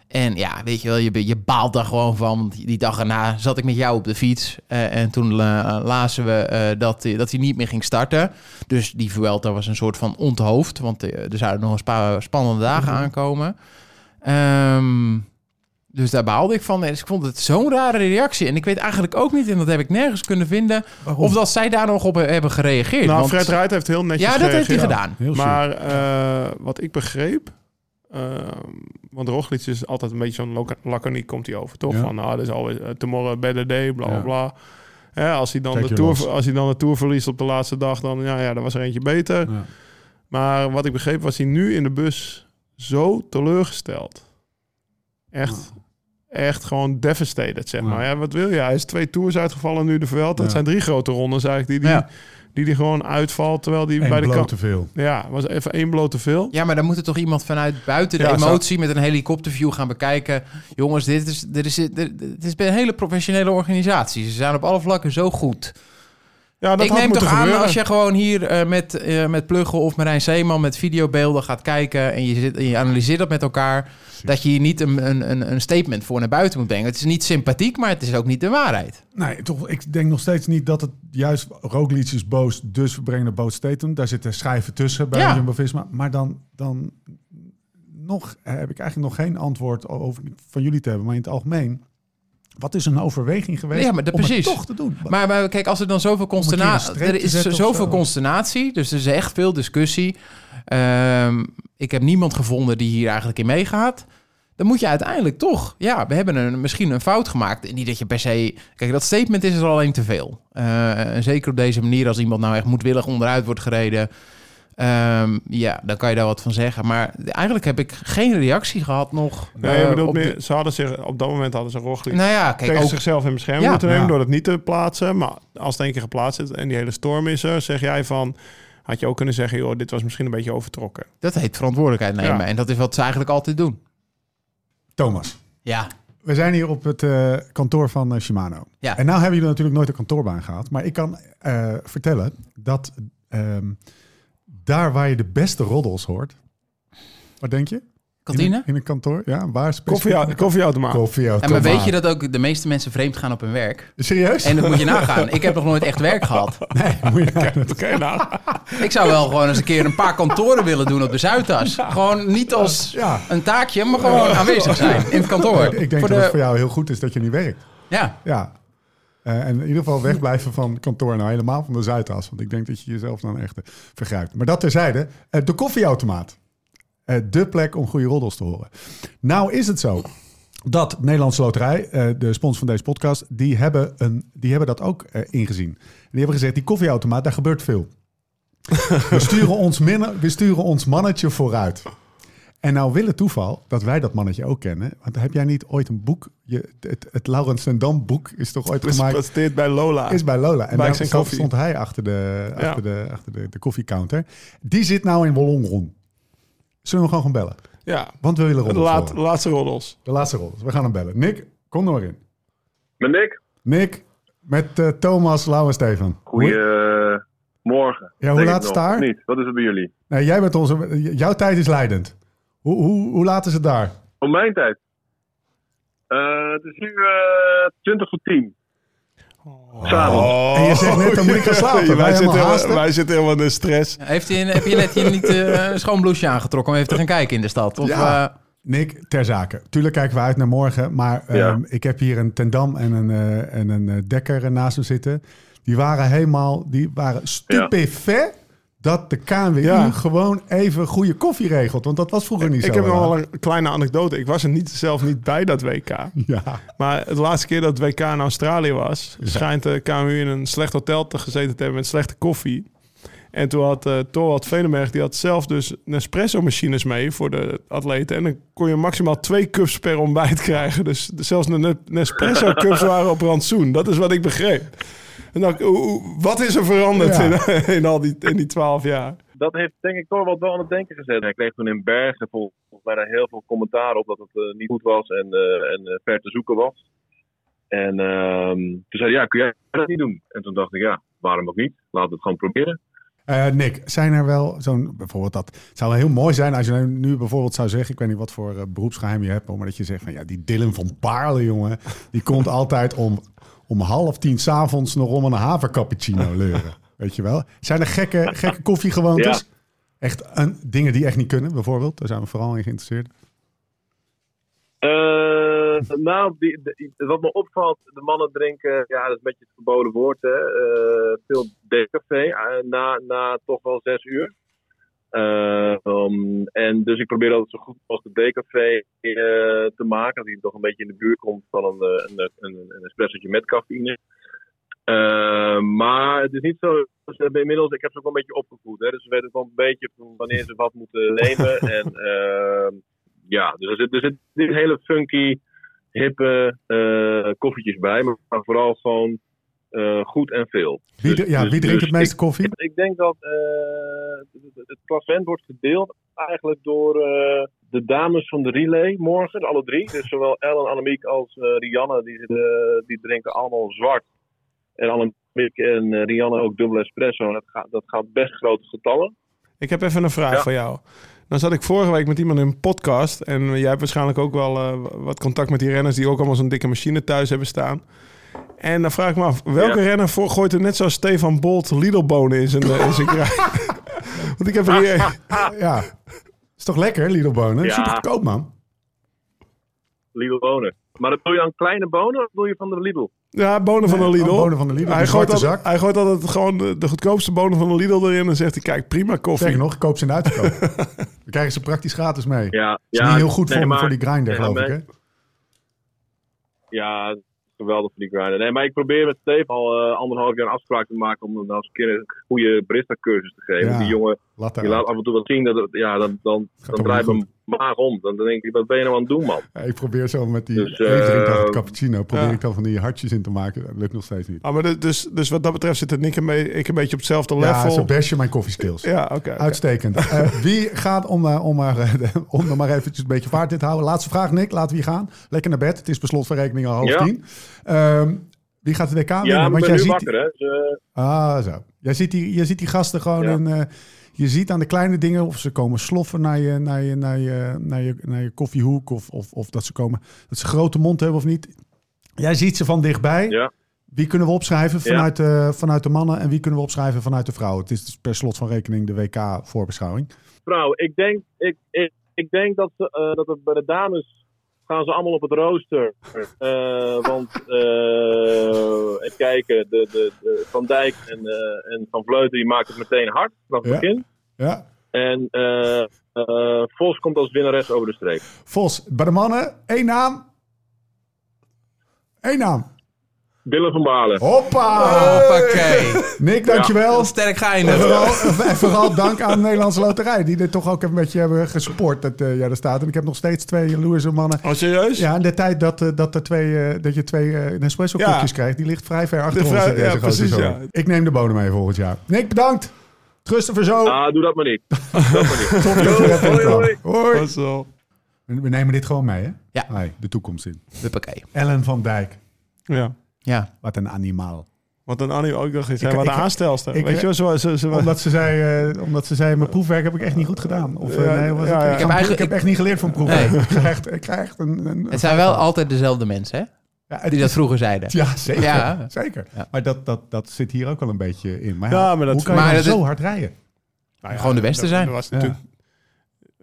En ja, weet je wel, je baalt daar gewoon van. Want die dag erna zat ik met jou op de fiets. En toen lazen we dat hij niet meer ging starten. Dus die Vuelta was een soort van onthoofd. Want er zouden nog een paar spannende dagen aankomen. Dus daar baalde ik van. Dus ik vond het zo'n rare reactie. En ik weet eigenlijk ook niet, en dat heb ik nergens kunnen vinden... Waarom? Of dat zij daar nog op hebben gereageerd. Nou, want Fred Wright heeft heel netjes gereageerd. Ja, dat heeft hij gedaan. Maar wat ik begreep... want Roglič is altijd een beetje zo'n laconiek komt hij over, toch? Ja. Van, nou, dat is alweer tomorrow a better day, bla, bla, bla. Ja, als hij dan de Tour verliest op de laatste dag, dan dan was er eentje beter. Ja. Maar wat ik begreep, was hij nu in de bus zo teleurgesteld. Echt gewoon devastated, zeg maar. Ja, wat wil je? Hij is 2 tours uitgevallen nu de Vuelta. Het zijn 3 grote rondes eigenlijk die gewoon uitvalt, terwijl die bij de kant... te veel. Ja, was even 1 bloot te veel. Ja, maar dan moet er toch iemand vanuit buiten de emotie... met een helikopterview gaan bekijken. Jongens, dit is een hele professionele organisatie. Ze zijn op alle vlakken zo goed. Ja, dat ik neem toch gebeuren. Aan als je gewoon hier met Pluggen of Marijn Zeeman met videobeelden gaat kijken en je analyseert dat met elkaar, dat je hier niet een statement voor naar buiten moet brengen. Het is niet sympathiek, maar het is ook niet de waarheid. Nee, toch, ik denk nog steeds niet dat het juist Roglič is boos, dus we brengen een boos statement. Daar zitten schijven tussen bij Jumbo Visma. Maar dan nog heb ik eigenlijk nog geen antwoord over van jullie te hebben, maar in het algemeen. Wat is een overweging geweest om het toch te doen? Maar kijk, als er dan zoveel consternatie... Dus er is echt veel discussie. Ik heb niemand gevonden die hier eigenlijk in meegaat. Dan moet je uiteindelijk toch... Ja, we hebben misschien een fout gemaakt. En niet dat je per se... Kijk, dat statement is er alleen te veel. Zeker op deze manier, als iemand nou echt moedwillig onderuit wordt gereden... Ja, dan kan je daar wat van zeggen. Maar eigenlijk heb ik geen reactie gehad nog. Nee, ik bedoel, ze hadden zich op dat moment Roglič tegen zichzelf in bescherming moeten nemen door het niet te plaatsen. Maar als het één keer geplaatst is en die hele storm is er, zeg jij van... Had je ook kunnen zeggen, joh, dit was misschien een beetje overtrokken. Dat heet verantwoordelijkheid nemen. Ja. En dat is wat ze eigenlijk altijd doen. Thomas. Ja. We zijn hier op het kantoor van Shimano. Ja. En nou hebben jullie natuurlijk nooit een kantoorbaan gehad. Maar ik kan vertellen dat... Daar waar je de beste roddels hoort. Wat denk je? Kantine? In een kantoor? Ja, waar? Koffieautomaat. En maar weet je dat ook de meeste mensen vreemd gaan op hun werk? Serieus? En dat moet je nagaan. Ik heb nog nooit echt werk gehad. Nee, moet je Ik zou wel gewoon eens een keer een paar kantoren willen doen op de Zuidas. Ja. Gewoon niet als een taakje, maar gewoon aanwezig zijn in het kantoor. Ik denk dat het voor jou heel goed is dat je niet werkt. Ja. En in ieder geval wegblijven van kantoor. Nou, helemaal van de Zuidas. Want ik denk dat je jezelf dan echt vergrijpt. Maar dat terzijde. De koffieautomaat. De plek om goede roddels te horen. Nou is het zo dat Nederlandse Loterij, de sponsor van deze podcast... Die hebben dat ook ingezien. En die hebben gezegd, die koffieautomaat, daar gebeurt veel. We sturen ons mannetje vooruit. En nou wil het toeval dat wij dat mannetje ook kennen. Want heb jij niet ooit een boek... Het Laurens en Dam boek is toch ooit gemaakt... Gepresenteerd bij Lola. Is bij Lola. En daar stond hij achter de koffiecounter. Die zit nou in Wollongong. Zullen we gewoon gaan bellen? Ja. Want we willen roddels De laatste roddels. We gaan hem bellen. Nick, kom er maar in. Met Nick. Nick, met Thomas, Lau en Stefan. Goedemorgen. Ja, hoe laat is het daar? Niet. Wat is het bij jullie? Nee, jij bent jouw tijd is leidend. Hoe laat is het daar? Om mijn tijd? Het is nu 20:40. S'avonds. Oh. En je zegt net, dan moet ik gaan slapen. Wij zitten helemaal in de stress. Heb je net hier niet een schoon bloesje aangetrokken om even te gaan kijken in de stad? Of, ja. Nick, ter zake. Tuurlijk kijken we uit naar morgen. Maar ik heb hier een Ten Dam en een Dekker naast me zitten. Die waren stupéfait. Dat de KNWI gewoon even goede koffie regelt. Want dat was vroeger niet zo. Ik heb nog wel een kleine anekdote. Ik was er zelf niet bij dat WK. Ja. Maar de laatste keer dat het WK in Australië was... schijnt de KNWI in een slecht hotel te gezeten te hebben... met slechte koffie. En toen had Thorwald Velenberg... die had zelf dus Nespresso-machines mee voor de atleten. En dan kon je maximaal 2 cups per ontbijt krijgen. Dus zelfs de Nespresso-cups waren op rantsoen. Dat is wat ik begreep. En dan, wat is er veranderd in die 12 jaar? Dat heeft denk ik toch wel aan het denken gezet. Hij kreeg toen in Bergen volgens mij heel veel commentaar op dat het niet goed was en ver te zoeken was. En toen zei hij, kun jij dat niet doen? En toen dacht ik, waarom ook niet? Laten we het gewoon proberen. Nick, zijn er wel zo'n... Bijvoorbeeld dat zou wel heel mooi zijn als je nu bijvoorbeeld zou zeggen... ik weet niet wat voor beroepsgeheim je hebt... maar dat je zegt van die Dylan van Baarle, jongen... die komt altijd om 9:30 s'avonds nog om een havercappuccino leuren. Weet je wel? Zijn er gekke koffiegewoontes? Ja. Echt dingen die echt niet kunnen, bijvoorbeeld? Daar zijn we vooral in geïnteresseerd. Wat me opvalt, de mannen drinken... dat is een beetje het verboden woord, hè. Veel decafé na toch wel 6 uur. En dus ik probeer altijd zo goed als de decafé te maken. Dat die toch een beetje in de buurt komt van een espressotje met cafeïne. Maar het is niet zo... Dus inmiddels, ik heb ze ook wel een beetje opgevoed. Hè, dus ze weten wel een beetje wanneer ze wat moeten nemen. En dus er zit dit hele funky, hippe koffietjes bij. Maar vooral gewoon... goed en veel. Wie drinkt het meeste koffie? Ik denk dat het klassement wordt gedeeld eigenlijk door de dames van de relay morgen, alle 3. Dus zowel Ellen, Annemiek als Rianne, die drinken allemaal zwart. En Annemiek Annemiek en Rianne ook dubbel espresso. Dat gaat best grote getallen. Ik heb even een vraag voor jou. Nou zat ik vorige week met iemand in een podcast. En jij hebt waarschijnlijk ook wel wat contact met die renners die ook allemaal zo'n dikke machine thuis hebben staan. En dan vraag ik me af, welke renner gooit er net zoals Stefan Bolt Lidl-bonen in zijn kruis? Want ik heb er hier... ja, is toch lekker, Lidl-bonen? Ja. Super goedkoop, man. Lidl-bonen. Maar dat bedoel je dan kleine bonen of bedoel je van de Lidl? Ja, bonen van de Lidl. Oh, bonen van de Lidl. Hij gooit altijd gewoon de goedkoopste bonen van de Lidl erin en zegt hij, kijk, prima koffie. Zeg nog, ik koop ze in uit te kopen. We krijgen ze praktisch gratis mee. Ja, dat is niet heel goed voor die grinder, geloof ik, hè? Ja, geweldig voor die grinder. Nee, maar ik probeer met Steve al anderhalf jaar een afspraak te maken om hem nou eens een keer een goede barista-cursus te geven. Ja, die jongen die laat af en toe wat zien, dan draait hem maag om. Dan denk ik, wat ben je nou aan het doen, man? Ja, ik probeer zo met die cappuccino, ik dan van die hartjes in te maken. Dat lukt nog steeds niet. Ah, maar dus wat dat betreft zit Nick een beetje op hetzelfde level. Ja, zo best je mijn koffieskills. Ja, okay. Uitstekend. Wie gaat om maar eventjes een beetje vaart in te houden? Laatste vraag, Nick. Laten we hier gaan. Lekker naar bed. Het is per slotverrekening al 9:30. Wie gaat de WK winnen? Ja, want jij ziet wakker, hè? Dus, zo. Jij ziet die gasten gewoon in... Je ziet aan de kleine dingen of ze komen sloffen naar je koffiehoek of dat ze komen dat ze grote mond hebben of niet. Jij ziet ze van dichtbij. Ja. Wie kunnen we opschrijven vanuit de mannen en wie kunnen we opschrijven vanuit de vrouwen? Het is dus per slot van rekening de WK-voorbeschouwing. Vrouwen, ik denk dat het bij de dames gaan ze allemaal op het rooster. Even kijken, de Van Dijk en Van Vleuten die maken het meteen hard vanaf het begin. Ja. En Vos komt als winnares over de streep. Vos, bij de mannen, één naam. Eén naam. Dylan van Baarle. Hoppa! Hoppakee. Nick, dankjewel. Ja, sterk geëindigd. Vooral dank aan de Nederlandse Loterij, die dit toch ook een beetje hebben gesupport dat jij er staat. En ik heb nog steeds 2 jaloerse mannen. Oh, serieus? Ja, in de tijd dat je twee Nespresso-kopjes krijgt, die ligt vrij ver achter ons. Ja, precies, ja. Ik neem de bodem mee volgend jaar. Nick, bedankt. Trusten voor zo. Ah, doe dat maar niet. Top dat je hebt. Hoi. Hoi. We nemen dit gewoon mee, hè? Ja. Nee, de toekomst in. Huppakee. Ellen van Dijk. Ja. Ja, wat een animaal. Wat een animaal. Ook nog eens. Wat een aanstelster. Omdat ze zei, mijn proefwerk heb ik echt niet goed gedaan. Ik heb echt niet geleerd van proefwerk. Nee. Ik krijg het zijn wel altijd dezelfde mensen, hè? Ja, die dat vroeger zeiden. Ja, zeker. Ja. Zeker. Ja. Maar dat zit hier ook wel een beetje in. Maar, hoe kan je zo hard rijden? Nou ja, gewoon de beste zijn.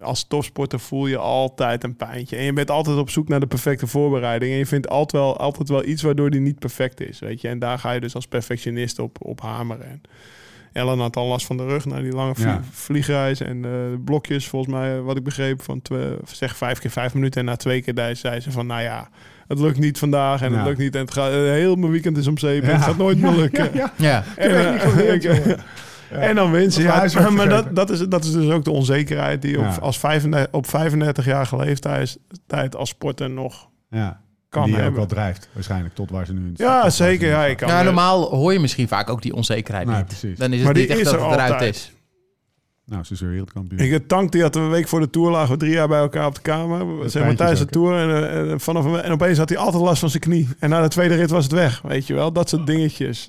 Als topsporter voel je altijd een pijntje. En je bent altijd op zoek naar de perfecte voorbereiding. En je vindt altijd wel iets waardoor die niet perfect is. Weet je? En daar ga je dus als perfectionist op hameren. En Ellen had al last van de rug naar die lange vliegreis. En blokjes, volgens mij, wat ik begreep, van 5 keer 5 minuten. En na 2 keer daar zei ze van, nou ja, het lukt niet vandaag. En het lukt niet. En het gaat, heel mijn weekend is om 7. Ja. Het gaat nooit meer lukken. Ja. En dan wint ze. Ja, maar dat is dus ook de onzekerheid die op 35-jarige leeftijd als sporter nog kan die hebben. Die ook wel drijft waarschijnlijk tot waar ze nu in staat. Ja, zeker. Ja, ik kan normaal hoor je misschien vaak ook die onzekerheid niet. Precies. Dan is het maar niet echt dat het eruit is. Nou, ze is weer wereldkampioen. Ik tank die had een week voor de Tour lagen we 3 jaar bij elkaar op de kamer. Dat zeg maar tijdens de Tour. En opeens had hij altijd last van zijn knie. En na de tweede rit was het weg, weet je wel. Dat soort dingetjes.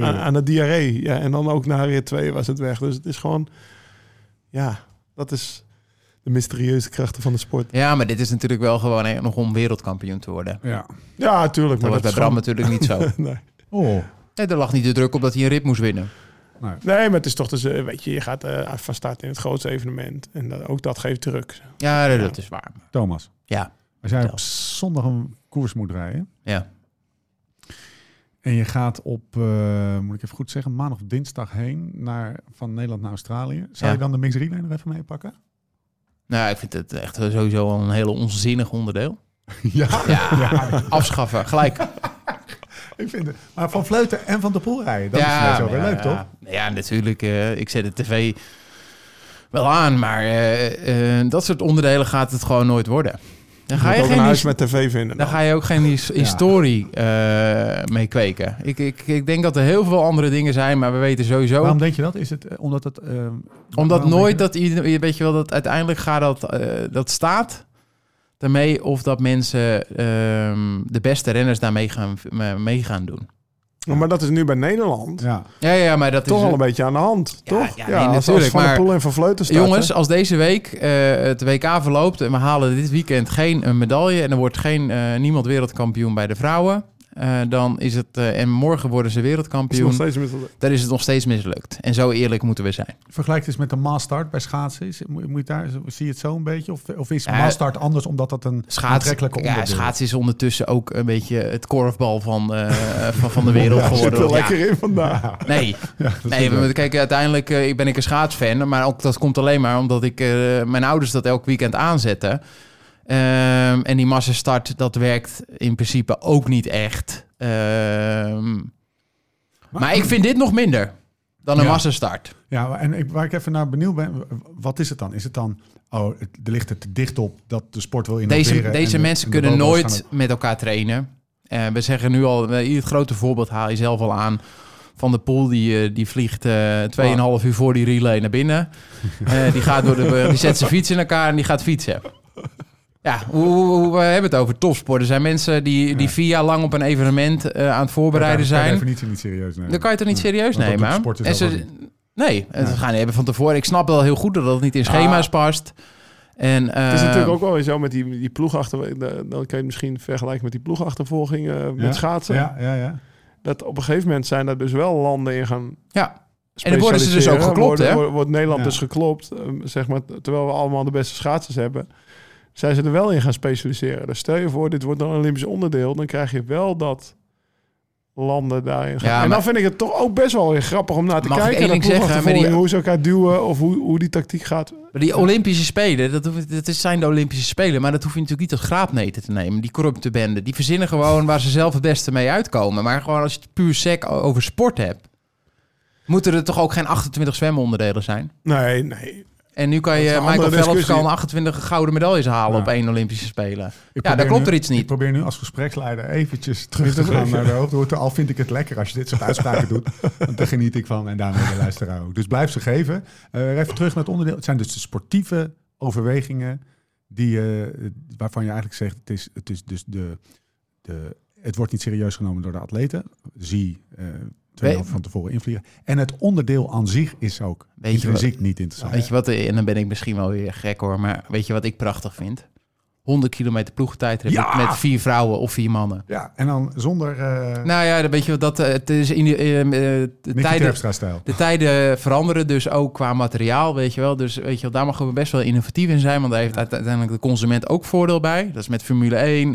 Aan de diarree. Ja, en dan ook na rit 2 was het weg. Dus het is gewoon... Ja, dat is de mysterieuze krachten van de sport. Ja, maar dit is natuurlijk wel gewoon nog om wereldkampioen te worden. Ja, tuurlijk. Dat was bij Bram natuurlijk niet zo. Nee. Oh. Nee, er lag niet de druk op dat hij een rit moest winnen. Nee, maar het is toch dus, weet je gaat van start in het grootste evenement. En ook dat geeft druk. Ja, dat is waar. Thomas, als jij op zondag een koers moet rijden... Ja. En je gaat op, moet ik even goed zeggen, maandag of dinsdag heen... van Nederland naar Australië. Zou je dan de mixed relay nog even meepakken? Nou, ik vind het echt sowieso een heel onzinnig onderdeel. Ja. Afschaffen, gelijk. Ik vind het. Maar Van Vleuten en Van de Poel rijden, dat is wel weer leuk, toch? Ja, natuurlijk. Ik zet de tv wel aan, maar dat soort onderdelen gaat het gewoon nooit worden. Dan ga je ook geen een huis met tv vinden. Dan ga je ook geen historie mee kweken. Ik denk dat er heel veel andere dingen zijn, maar we weten sowieso... Waarom denk je dat? Is het omdat het... Omdat nooit dat iedereen... Weet je wel, dat uiteindelijk gaat dat staat... daarmee of dat mensen de beste renners daarmee gaan doen. Ja. Maar dat is nu bij Nederland ja, maar dat toch is al een beetje aan de hand, ja, toch? Ja, nee, als natuurlijk. Van de Poel en Van Vleuten starten. Jongens, als deze week het WK verloopt en we halen dit weekend geen medaille en er wordt niemand wereldkampioen bij de vrouwen, dan is het en morgen worden ze wereldkampioen. Dan is het nog steeds mislukt. En zo eerlijk moeten we zijn. Vergelijk het eens met de massstart bij schaatsen. Zie je het zo een beetje? Of is massstart anders omdat dat een aantrekkelijke onderdeel is? Ja, schaatsen is ondertussen ook een beetje het korfbal van de wereld geworden. Zit er lekker in vandaag. Nee, kijk, uiteindelijk ben ik een schaatsfan. Maar ook dat komt alleen maar omdat ik mijn ouders dat elk weekend aanzetten. En die massastart, dat werkt in principe ook niet echt. Maar ik vind dit nog minder dan een massastart. Ja, en waar ik even naar benieuwd ben, wat is het dan? Is het dan, er ligt het te dicht op dat de sport wil innoveren? Deze mensen kunnen nooit met elkaar trainen. We zeggen nu al, het grote voorbeeld haal je zelf al aan. Van de Poel, die vliegt 2,5 uur voor die relay naar binnen. Die zet zijn fiets in elkaar en die gaat fietsen. Ja, we hebben het over topsport. Er zijn mensen die 4 jaar lang op een evenement aan het voorbereiden zijn. Dan kan je het niet serieus nemen. En ze, dat gaan hebben van tevoren. Ik snap wel heel goed dat het niet in schema's past. En, het is natuurlijk ook wel weer zo met die ploegachtervolging. Dan kan je misschien vergelijken met die ploegachtervolging met schaatsen. Ja. Dat op een gegeven moment zijn er dus wel landen in gaan... Ja. En dan worden ze dus ook geklopt, hè? Wordt Nederland dus geklopt, zeg maar, terwijl we allemaal de beste schaatsers hebben... zijn ze er wel in gaan specialiseren. Dus stel je voor, dit wordt dan een Olympisch onderdeel... dan krijg je wel dat landen daarin gaan. Ja, en dan vind ik het toch ook best wel weer grappig om naar te kijken... hoe ze elkaar duwen of hoe die tactiek gaat. Die Olympische Spelen, zijn de Olympische Spelen... maar dat hoef je natuurlijk niet als graadmeter te nemen. Die corrupte bende, die verzinnen gewoon waar ze zelf het beste mee uitkomen. Maar gewoon als je het puur sec over sport hebt... moeten er toch ook geen 28 zwemonderdelen zijn? Nee. En nu kan je Michael Phelps 28 gouden medailles halen op 1 Olympische Spelen. Daar klopt er iets niet. Ik probeer nu als gespreksleider eventjes terug te gaan naar de hoofdroute. Al vind ik het lekker als je dit soort uitspraken doet. Want daar geniet ik van en daarmee de luisteraar ook. Dus blijf ze geven. Even terug naar het onderdeel. Het zijn dus de sportieve overwegingen waarvan je eigenlijk zegt... het is dus het wordt niet serieus genomen door de atleten. Zie... 2,5 van tevoren invliegen. En het onderdeel aan zich is ook intrinsiek niet interessant. Weet je wat, en dan ben ik misschien wel weer gek hoor... maar weet je wat ik prachtig vind? 100 kilometer ploegentijdrit met 4 vrouwen of 4 mannen. Ja, en dan zonder... Nou ja, weet je wat, het is... Niki Terpstra-stijl. De tijden veranderen dus ook qua materiaal, weet je wel. Dus weet je wel, daar mogen we best wel innovatief in zijn... want daar heeft uiteindelijk de consument ook voordeel bij. Dat is met Formule 1,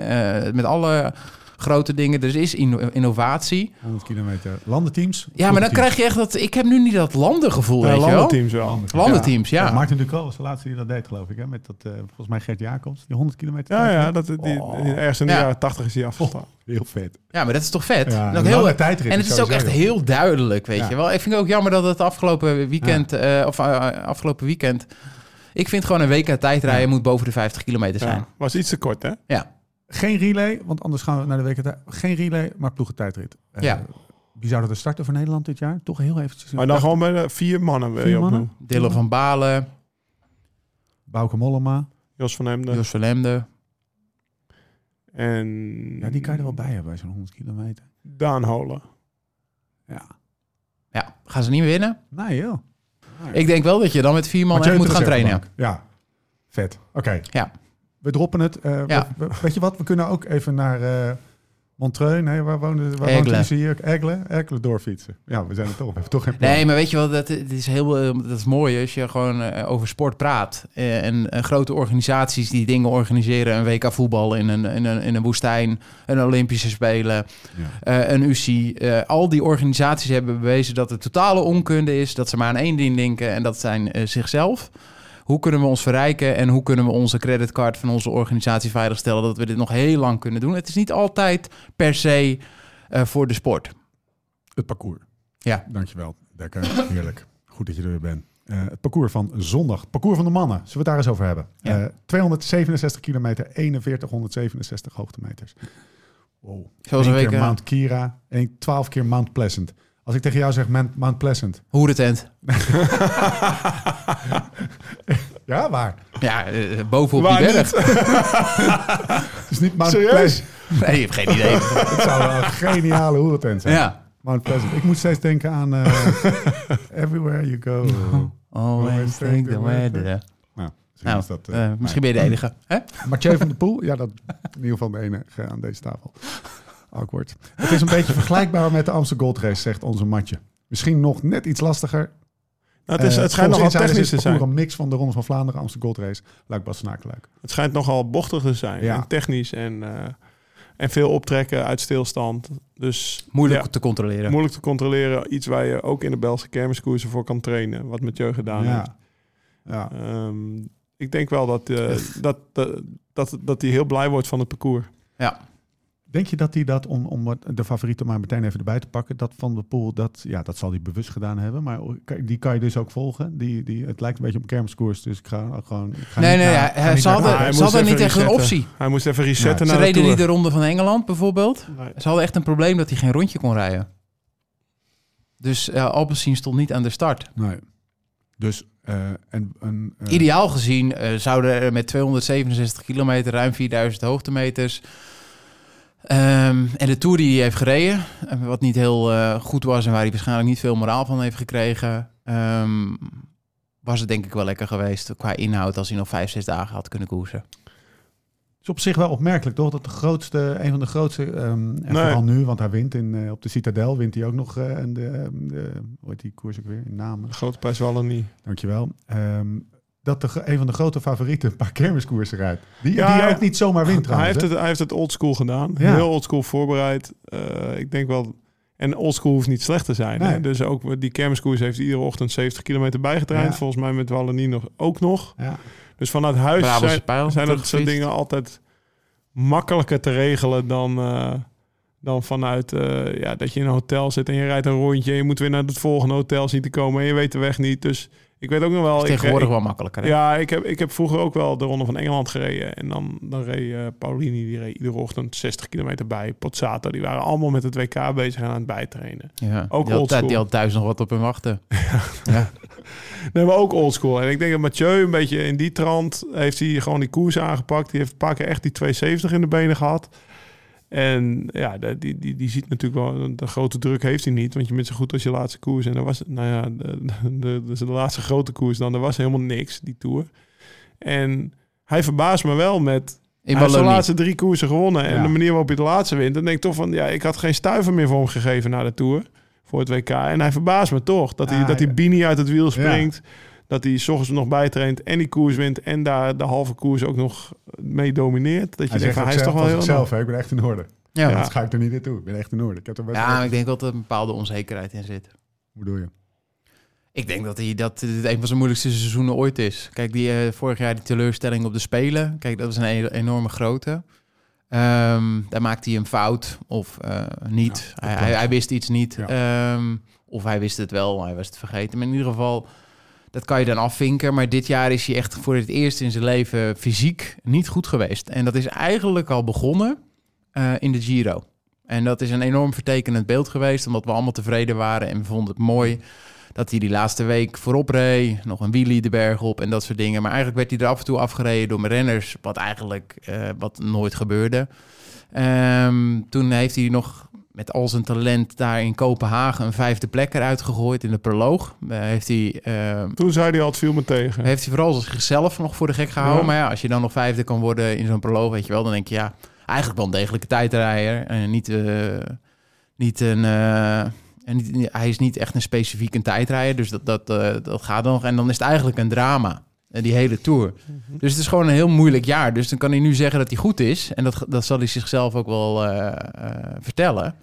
met alle... grote dingen, dus is innovatie. 100 kilometer landenteams. Ja, maar dan krijg je echt dat... Ik heb nu niet dat landengevoel, weet je wel. Landenteams wel. Landenteams, ja. Maarten Ducro was de laatste die dat deed, geloof ik. Hè? Met dat, volgens mij Gert Jacobs, die 100 kilometer. Ja, dat ergens in de jaren 80 is die afgestaan. Heel vet. Ja, maar dat is toch vet? Ja, en het is ook echt heel duidelijk, weet je wel. Ik vind het ook jammer dat het afgelopen weekend... Ik vind gewoon een week aan tijdrijden moet boven de 50 kilometer zijn. Ja, was iets te kort, hè? Ja. Geen relay, want anders gaan we naar de WK. Geen relay, maar ploegentijdrit. Ja. Wie zou er starten voor Nederland dit jaar? Toch heel eventjes. Maar dan gewoon bij 4 mannen. Dylan van Baarle. Bauke Mollema. Jos van Hemden. En... Ja, die kan je er wel bij hebben bij zo'n 100 kilometer. Daan Holen. Ja. Gaan ze niet meer winnen? Nee, joh. Ik denk wel dat je dan met 4 mannen moet gaan trainen. Ja. Vet. Oké. Ja. We droppen het. Weet je wat? We kunnen ook even naar Montreux. Nee, waar woont ze hier? Erkelen doorfietsen. Ja, we zijn er toch. We hebben toch geen plan. Nee, maar weet je wel, dat is mooi als je gewoon over sport praat. En grote organisaties die dingen organiseren. Een WK voetbal in een woestijn. Een Olympische Spelen. Ja. Een UCI. Al die organisaties hebben bewezen dat het totale onkunde is. Dat ze maar aan één ding denken. En dat zijn zichzelf. Hoe kunnen we ons verrijken en hoe kunnen we onze creditcard van onze organisatie veiligstellen... dat we dit nog heel lang kunnen doen? Het is niet altijd per se voor de sport. Het parcours. Ja. Dankjewel, Dekker. Heerlijk. Goed dat je er weer bent. Het parcours van zondag. Het parcours van de mannen. Zullen we het daar eens over hebben? Ja. 267 kilometer, 4167 hoogtemeters. Wow. Zoals een week, keer Mount Kira en 12 keer Mount Pleasant. Als ik tegen jou zeg Mount Pleasant. Hoerentent. Ja, waar? Ja, bovenop die berg. Het is niet Mount Pleasant. Nee, je hebt geen idee. Het zou wel een geniale hoerentent zijn. Ja. Mount Pleasant. Ik moet steeds denken aan Everywhere You Go. Always think the weather. Nou, misschien ben je de enige. Hè? Mathieu van de Poel. Ja, dat in ieder geval de enige aan deze tafel. Awkward. Het is een beetje vergelijkbaar met de Amsterdam Gold Race, zegt onze Matje. Misschien nog net iets lastiger. Nou, het schijnt nogal technisch te zijn. Een mix van de Ronde van Vlaanderen, Amsterdam Gold Race, Luik-Bastenaken-Luik. Het schijnt nogal bochtig te zijn. Ja. En technisch en veel optrekken uit stilstand. Dus, moeilijk te controleren. Moeilijk te controleren. Iets waar je ook in de Belgische kermiskoersen voor kan trainen. Wat Mathieu gedaan heeft. Ja. Ik denk wel dat hij heel blij wordt van het parcours. Ja. Denk je dat hij dat, om de favoriet maar meteen even erbij te pakken, dat Van de Poel, dat zal hij bewust gedaan hebben, maar die kan je dus ook volgen? Het lijkt een beetje op kermiskoers, dus ik ga gewoon... Ze hadden niet echt een optie. Hij moest even resetten. Ze reden niet de Ronde van Engeland bijvoorbeeld. Nee. Ze hadden echt een probleem dat hij geen rondje kon rijden. Dus Alpecin stond niet aan de start. Nee. Dus... ideaal gezien zouden er met 267 kilometer ruim 4000 hoogtemeters... en de Tour die hij heeft gereden, wat niet heel goed was en waar hij waarschijnlijk niet veel moraal van heeft gekregen, was het denk ik wel lekker geweest qua inhoud als hij nog 5-6 dagen had kunnen koersen. Het is op zich wel opmerkelijk, toch? Dat een van de grootste, vooral nu, want hij wint op de Citadel, wint hij ook nog hoe heet die koers ook weer? In Namen. Grote Prijs Wallonie. Dankjewel. Dat een van de grote favorieten een paar kermiskoersen rijdt. Die ook niet zomaar wint trouwens. Hij heeft het oldschool gedaan. Ja. Heel oldschool voorbereid. Ik denk wel... En oldschool hoeft niet slecht te zijn. Nee. Hè? Dus ook die kermiskoers heeft iedere ochtend 70 kilometer bijgetraind. Ja. Volgens mij met Wallonie ook nog. Ja. Dus vanuit huis zijn dat soort dingen altijd makkelijker te regelen dan vanuit dat je in een hotel zit en je rijdt een rondje. En je moet weer naar het volgende hotel zien te komen en je weet de weg niet. Dus... Ik weet ook nog wel... Het is tegenwoordig wel makkelijker. Hè? Ja, ik heb vroeger ook wel de Ronde van Engeland gereden. En dan reed Paulini, die reed iedere ochtend 60 kilometer bij. Pozzato, die waren allemaal met het WK bezig en aan het bijtrainen. Ja, ook oldschool. Die had thuis nog wat op hem wachten. Ja. Nee, maar ook oldschool. En ik denk dat Mathieu een beetje in die trant... heeft hij gewoon die koers aangepakt. Die heeft een paar keer echt die 270 in de benen gehad. En ja, die ziet natuurlijk wel... De grote druk heeft hij niet. Want je bent zo goed als je laatste koers. En er was, de laatste grote koers dan. Er was helemaal niks, die Tour. En hij verbaast me wel met... Hij heeft de laatste 3 koersen gewonnen. Ja. En de manier waarop hij de laatste wint. Dan denk ik toch van... Ja, ik had geen stuiver meer voor hem gegeven na de Tour. Voor het WK. En hij verbaast me toch. Dat hij Bini uit het wiel springt. Ja. Dat hij 's ochtends nog bijtraint en die koers wint... en daar de halve koers ook nog mee domineert. Dat je denkt, hij is toch wel heel... Zelf, ik ben echt in orde. Ja. Ja, dat ga ik er niet in toe. Ik ben echt in orde. Ik denk dat er een bepaalde onzekerheid in zit. Hoe bedoel je? Ik denk dat dit een van zijn moeilijkste seizoenen ooit is. Kijk, vorig jaar die teleurstelling op de Spelen. Kijk, dat was een enorme grote. Daar maakte hij een fout of niet. Ja, hij wist iets niet. Ja. Of hij wist het wel, hij was het vergeten. Maar in ieder geval... Dat kan je dan afvinken, maar dit jaar is hij echt voor het eerst in zijn leven fysiek niet goed geweest. En dat is eigenlijk al begonnen in de Giro. En dat is een enorm vertekenend beeld geweest, omdat we allemaal tevreden waren. En we vonden het mooi dat hij die laatste week voorop reed, nog een wheelie de berg op en dat soort dingen. Maar eigenlijk werd hij er af en toe afgereden door renners, wat nooit gebeurde. Toen heeft hij nog... met al zijn talent daar in Kopenhagen... een 5e plek eruit gegooid in de proloog. Toen zei hij al, het viel me tegen. Heeft hij vooral zichzelf nog voor de gek gehouden. Ja. Maar ja, als je dan nog 5e kan worden in zo'n proloog... weet je wel, dan denk je, ja, eigenlijk wel een degelijke tijdrijder. En hij is niet echt een specifieke tijdrijder. Dus dat gaat dan nog. En dan is het eigenlijk een drama, die hele Tour. Mm-hmm. Dus het is gewoon een heel moeilijk jaar. Dus dan kan hij nu zeggen dat hij goed is. En dat zal hij zichzelf ook wel vertellen...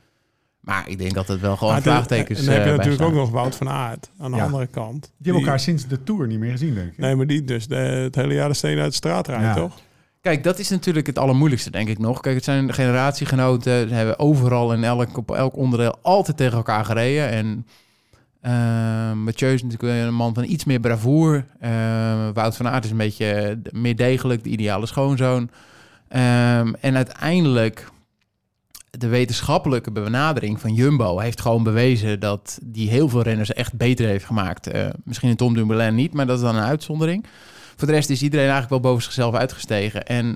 Maar ik denk dat het wel gewoon vraagtekens zijn. En dan heb je natuurlijk ook nog Wout van Aert aan de andere kant. Die hebben elkaar sinds de Tour niet meer gezien, denk ik. Nee, maar die dus het hele jaar de steen uit de straat rijdt, toch? Kijk, dat is natuurlijk het allermoeilijkste, denk ik nog. Kijk, het zijn generatiegenoten. Ze hebben overal en op elk onderdeel altijd tegen elkaar gereden. En Mathieu is natuurlijk een man van iets meer bravoer. Wout van Aert is een beetje meer degelijk, de ideale schoonzoon. En uiteindelijk... De wetenschappelijke benadering van Jumbo heeft gewoon bewezen dat die heel veel renners echt beter heeft gemaakt. Misschien in Tom Dumoulin niet, maar dat is dan een uitzondering. Voor de rest is iedereen eigenlijk wel boven zichzelf uitgestegen. En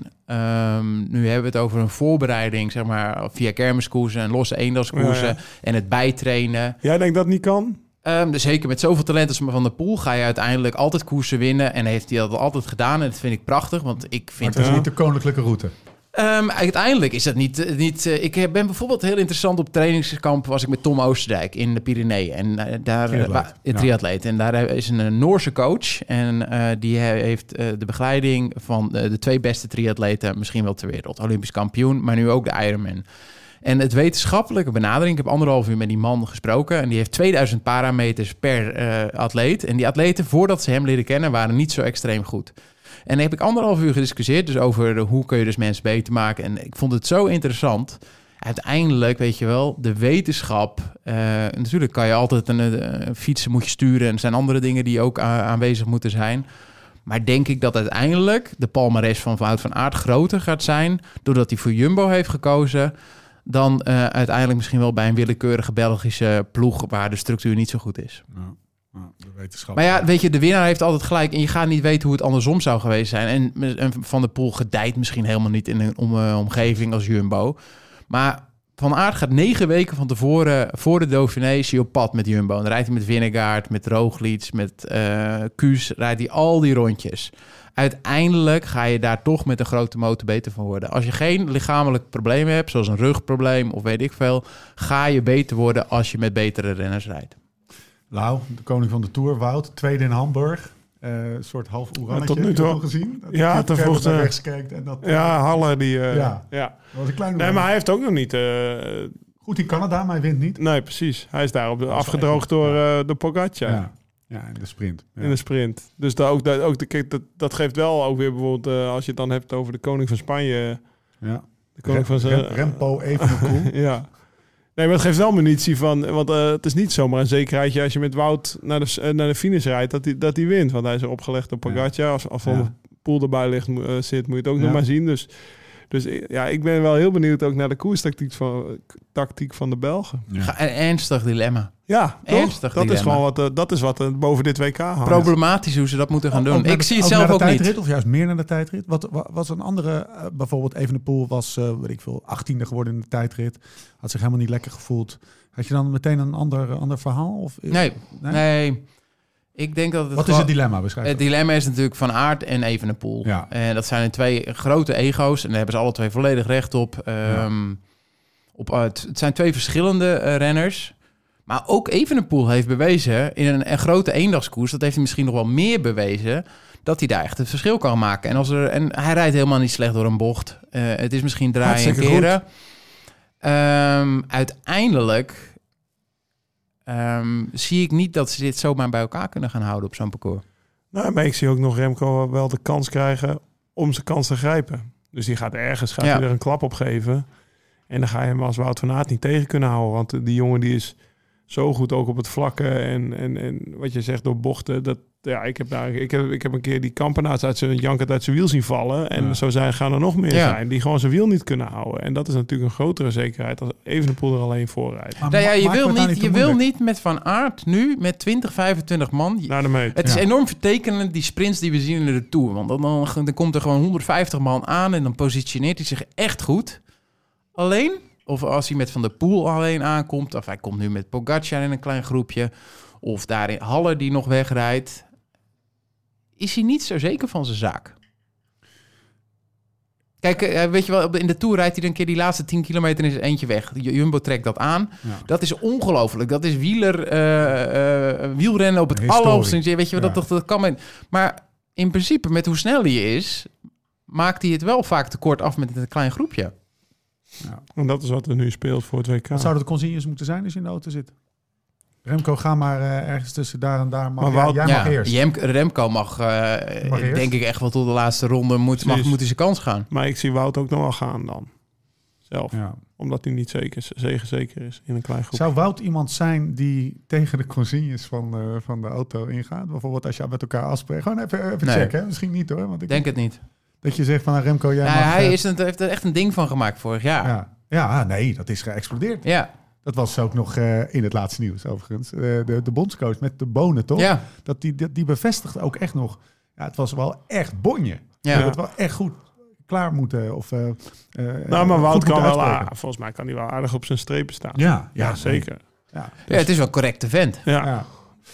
nu hebben we het over een voorbereiding, zeg maar, via kermiskoersen en losse eendelskoersen. Ja, ja. En het bijtrainen. Jij denkt dat niet kan? Dus zeker met zoveel talent als Van der Poel ga je uiteindelijk altijd koersen winnen. En heeft hij dat altijd gedaan. En dat vind ik prachtig, want ik vind... Maar het is niet de koninklijke route. Uiteindelijk is dat niet... ik ben bijvoorbeeld heel interessant op trainingskamp... was ik met Tom Oosterdijk in de Pyreneeën. En daar triatleet. En daar is een Noorse coach. En die heeft de begeleiding van de twee beste triatleten... misschien wel ter wereld. Olympisch kampioen, maar nu ook de Ironman. En het wetenschappelijke benadering... Ik heb 1,5 uur met die man gesproken. En die heeft 2000 parameters per atleet. En die atleten, voordat ze hem leren kennen... waren niet zo extreem goed. En dan heb ik 1,5 uur gediscussieerd... dus over hoe kun je dus mensen beter maken. En ik vond het zo interessant. Uiteindelijk, weet je wel, de wetenschap... natuurlijk kan je altijd een fietsen moet je sturen... en er zijn andere dingen die ook aanwezig moeten zijn. Maar denk ik dat uiteindelijk... de palmares van Wout van Aert groter gaat zijn... doordat hij voor Jumbo heeft gekozen... dan uiteindelijk misschien wel bij een willekeurige Belgische ploeg... waar de structuur niet zo goed is. Ja. Maar ja, weet je, de winnaar heeft altijd gelijk. En je gaat niet weten hoe het andersom zou geweest zijn. En Van der Poel gedijt misschien helemaal niet in een omgeving als Jumbo. Maar Van Aert gaat 9 weken van tevoren voor de Dauphiné op pad met Jumbo. En dan rijdt hij met Vingegaard, met Roglič, met Kuss. Rijdt hij al die rondjes. Uiteindelijk ga je daar toch met een grote motor beter van worden. Als je geen lichamelijk probleem hebt, zoals een rugprobleem of weet ik veel... ga je beter worden als je met betere renners rijdt. Lau, de koning van de Tour, Wout, tweede in Hamburg. Een soort half Oeranetje, heb je al gezien? Dat ja, ten vroegte. Rechts kijkt en dat, Halle die... Dat was een klein maar hij heeft ook nog niet... Goed in Canada, maar hij wint niet. Nee, precies. Hij is daar afgedroogd door de Pogačar. Ja, in de sprint. Ja. In de sprint. Dus dat geeft wel ook weer bijvoorbeeld... als je het dan hebt over de koning van Spanje... Ja. De koning van zijn... Remco, Evenepoel. Ja. Nee, maar het geeft wel munitie van... Want het is niet zomaar een zekerheidje als je met Wout naar de finish rijdt... dat hij wint. Want hij is er opgelegd op Pogačar. Als de Poel erbij zit, moet je het ook nog maar zien. Dus ik ben wel heel benieuwd ook naar de koerstactiek van de Belgen. Ja. Een ernstig dilemma. Ja, ernstig dilemma. Is gewoon wat boven dit WK hangt. Problematisch hoe ze dat moeten gaan doen. Ik zie het zelf ook niet. Of juist meer naar de tijdrit. Wat was een andere... bijvoorbeeld Evenepoel was, 18e geworden in de tijdrit. Had zich helemaal niet lekker gevoeld. Had je dan meteen een ander verhaal? Of, nee. Ik denk dat wat is het dilemma? Het dilemma is natuurlijk Van Aert en Evenepoel. Ja. En dat zijn twee grote ego's. En daar hebben ze alle twee volledig recht op. Het zijn twee verschillende renners. Maar ook Evenepoel heeft bewezen... in een grote eendagskoers... dat heeft hij misschien nog wel meer bewezen... dat hij daar echt het verschil kan maken. En hij rijdt helemaal niet slecht door een bocht. Het is misschien draaien en keren. Uiteindelijk... zie ik niet dat ze dit zomaar bij elkaar kunnen gaan houden op zo'n parcours. Nou, maar ik zie ook nog Remco wel de kans krijgen om zijn kans te grijpen. Dus die gaat er een klap op geven. En dan ga je hem als Wout van Aert niet tegen kunnen houden. Want die jongen die is zo goed ook op het vlakke. En wat je zegt door bochten. Ik heb een keer die Kampenaerts uit zijn jankert uit zijn wiel zien vallen. En zo gaan er nog meer zijn die gewoon zijn wiel niet kunnen houden. En dat is natuurlijk een grotere zekerheid als Evenepoel er alleen voor rijdt. Je wil niet met Van Aert nu met 20, 25 man. Naar de meet. Het is enorm vertekenend, die sprints die we zien in de Tour. Want dan komt er gewoon 150 man aan en dan positioneert hij zich echt goed. Alleen, of als hij met Van der Poel alleen aankomt. Of hij komt nu met Pogačar in een klein groepje. Of daarin Halle die nog wegrijdt. Is hij niet zo zeker van zijn zaak? Kijk, weet je wel, in de Tour rijdt hij een keer die laatste 10 kilometer en is er eentje weg. Jumbo trekt dat aan. Ja. Dat is ongelooflijk. Dat is wielrennen op het allerhoogste. Weet je wel, dat kan men. Maar in principe, met hoe snel hij is, maakt hij het wel vaak tekort af met een klein groepje. Ja. En dat is wat er nu speelt voor het WK. Wat zouden de consignes moeten zijn als je in de auto zit? Remco, ga maar ergens tussen daar en daar. Jij mag eerst. Remco mag eerst. Denk ik echt wel tot de laatste ronde moet hij zijn kans gaan. Maar ik zie Wout ook nog wel gaan dan. Zelf. Ja. Omdat hij niet zeker is in een klein groep. Zou Wout iemand zijn die tegen de consignes van de auto ingaat? Bijvoorbeeld als je met elkaar afspreekt. Gewoon even checken. Misschien niet hoor. Want ik denk het niet. Dat je zegt van Remco, jij mag... Hij heeft er echt een ding van gemaakt vorig jaar. Ja, nee, dat is geëxplodeerd. Ja. Dat was ook nog in het laatste nieuws overigens. De bondscoach met de bonen, toch? Ja. Dat die bevestigt ook echt nog. Ja, het was wel echt bonje. Ja. We hebben het wel echt goed klaar moeten. Of, nou, maar Wout kan wel, volgens mij kan hij wel aardig op zijn strepen staan. Ja, ja, ja, zeker. Ja, dus, ja, het is wel correct event. Ja. Ja.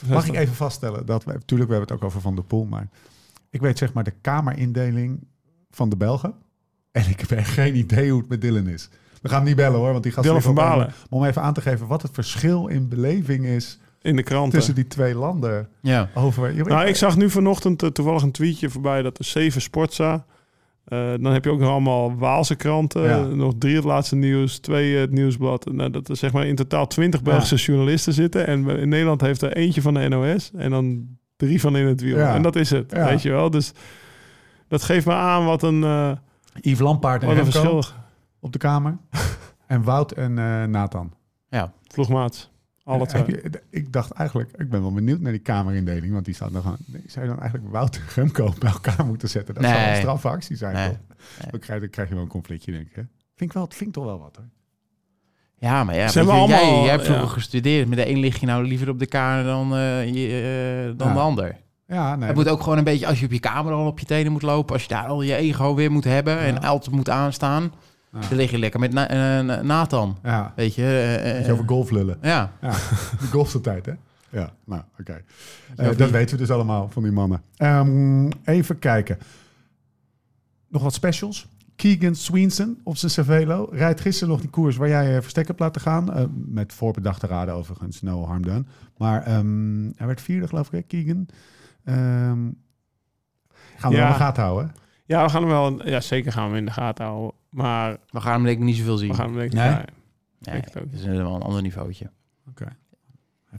Mag ik even vaststellen dat we, natuurlijk, we hebben het ook over Van der Poel, maar ik weet zeg maar de kamerindeling van de Belgen. En ik heb geen idee hoe het met Dylan is. We gaan hem niet bellen hoor, want die gaat Dylan van Baarle. Maar om even aan te geven wat het verschil in beleving is in de kranten tussen die twee landen. Ja. Over, joh, nou, ik zag nu vanochtend toevallig een tweetje voorbij dat er 7 Sportza. Dan heb je ook nog allemaal Waalse kranten. Ja. Nog 3 het laatste nieuws, 2 het nieuwsblad. Nou, dat er zeg maar in totaal 20 Belgische journalisten zitten. En in Nederland heeft er eentje van de NOS en dan 3 van In het Wiel. Ja. En dat is het, weet je wel. Dus dat geeft me aan wat een... Yves Lampaard en Remco verschil op de kamer. En Wout en Nathan. Ja, vloegmaat. Alle twee. Ik dacht eigenlijk, ik ben wel benieuwd naar die kamerindeling. Want die staat nog aan. Zou je dan eigenlijk Wout en Remco bij elkaar moeten zetten? Dat zou een straffe actie zijn. Nee. Nee. Dan krijg je wel een conflictje, denk ik. Hè? Vind toch wel wat, hoor. Ja, maar ja. Ze hebben allemaal, jij hebt vroeger gestudeerd. Met de een lig je nou liever op de kamer dan de ander. Ja, nee, het moet ook gewoon een beetje, als je op je kamer al op je tenen moet lopen, als je daar al je ego weer moet hebben en altijd moet aanstaan, dan lig je lekker met Nathan. Ja. Weet je? Over golf lullen. Ja. Ja. De golfse tijd, hè? Ja, nou, oké. Dat weten we dus allemaal van die mannen. Even kijken. Nog wat specials. Keegan Sweenson op zijn Cervelo. Rijdt gisteren nog die koers waar jij verstek hebt laten gaan. Met voorbedachte raden overigens, no harm done. Maar hij werd 4e, geloof ik, Keegan. Gaan we hem in de gaten houden? Ja, we gaan hem wel. Ja, zeker gaan we hem in de gaten houden. Maar we gaan hem denk ik niet zoveel zien. We gaan hem denk ik het is wel een ander niveautje. Oké.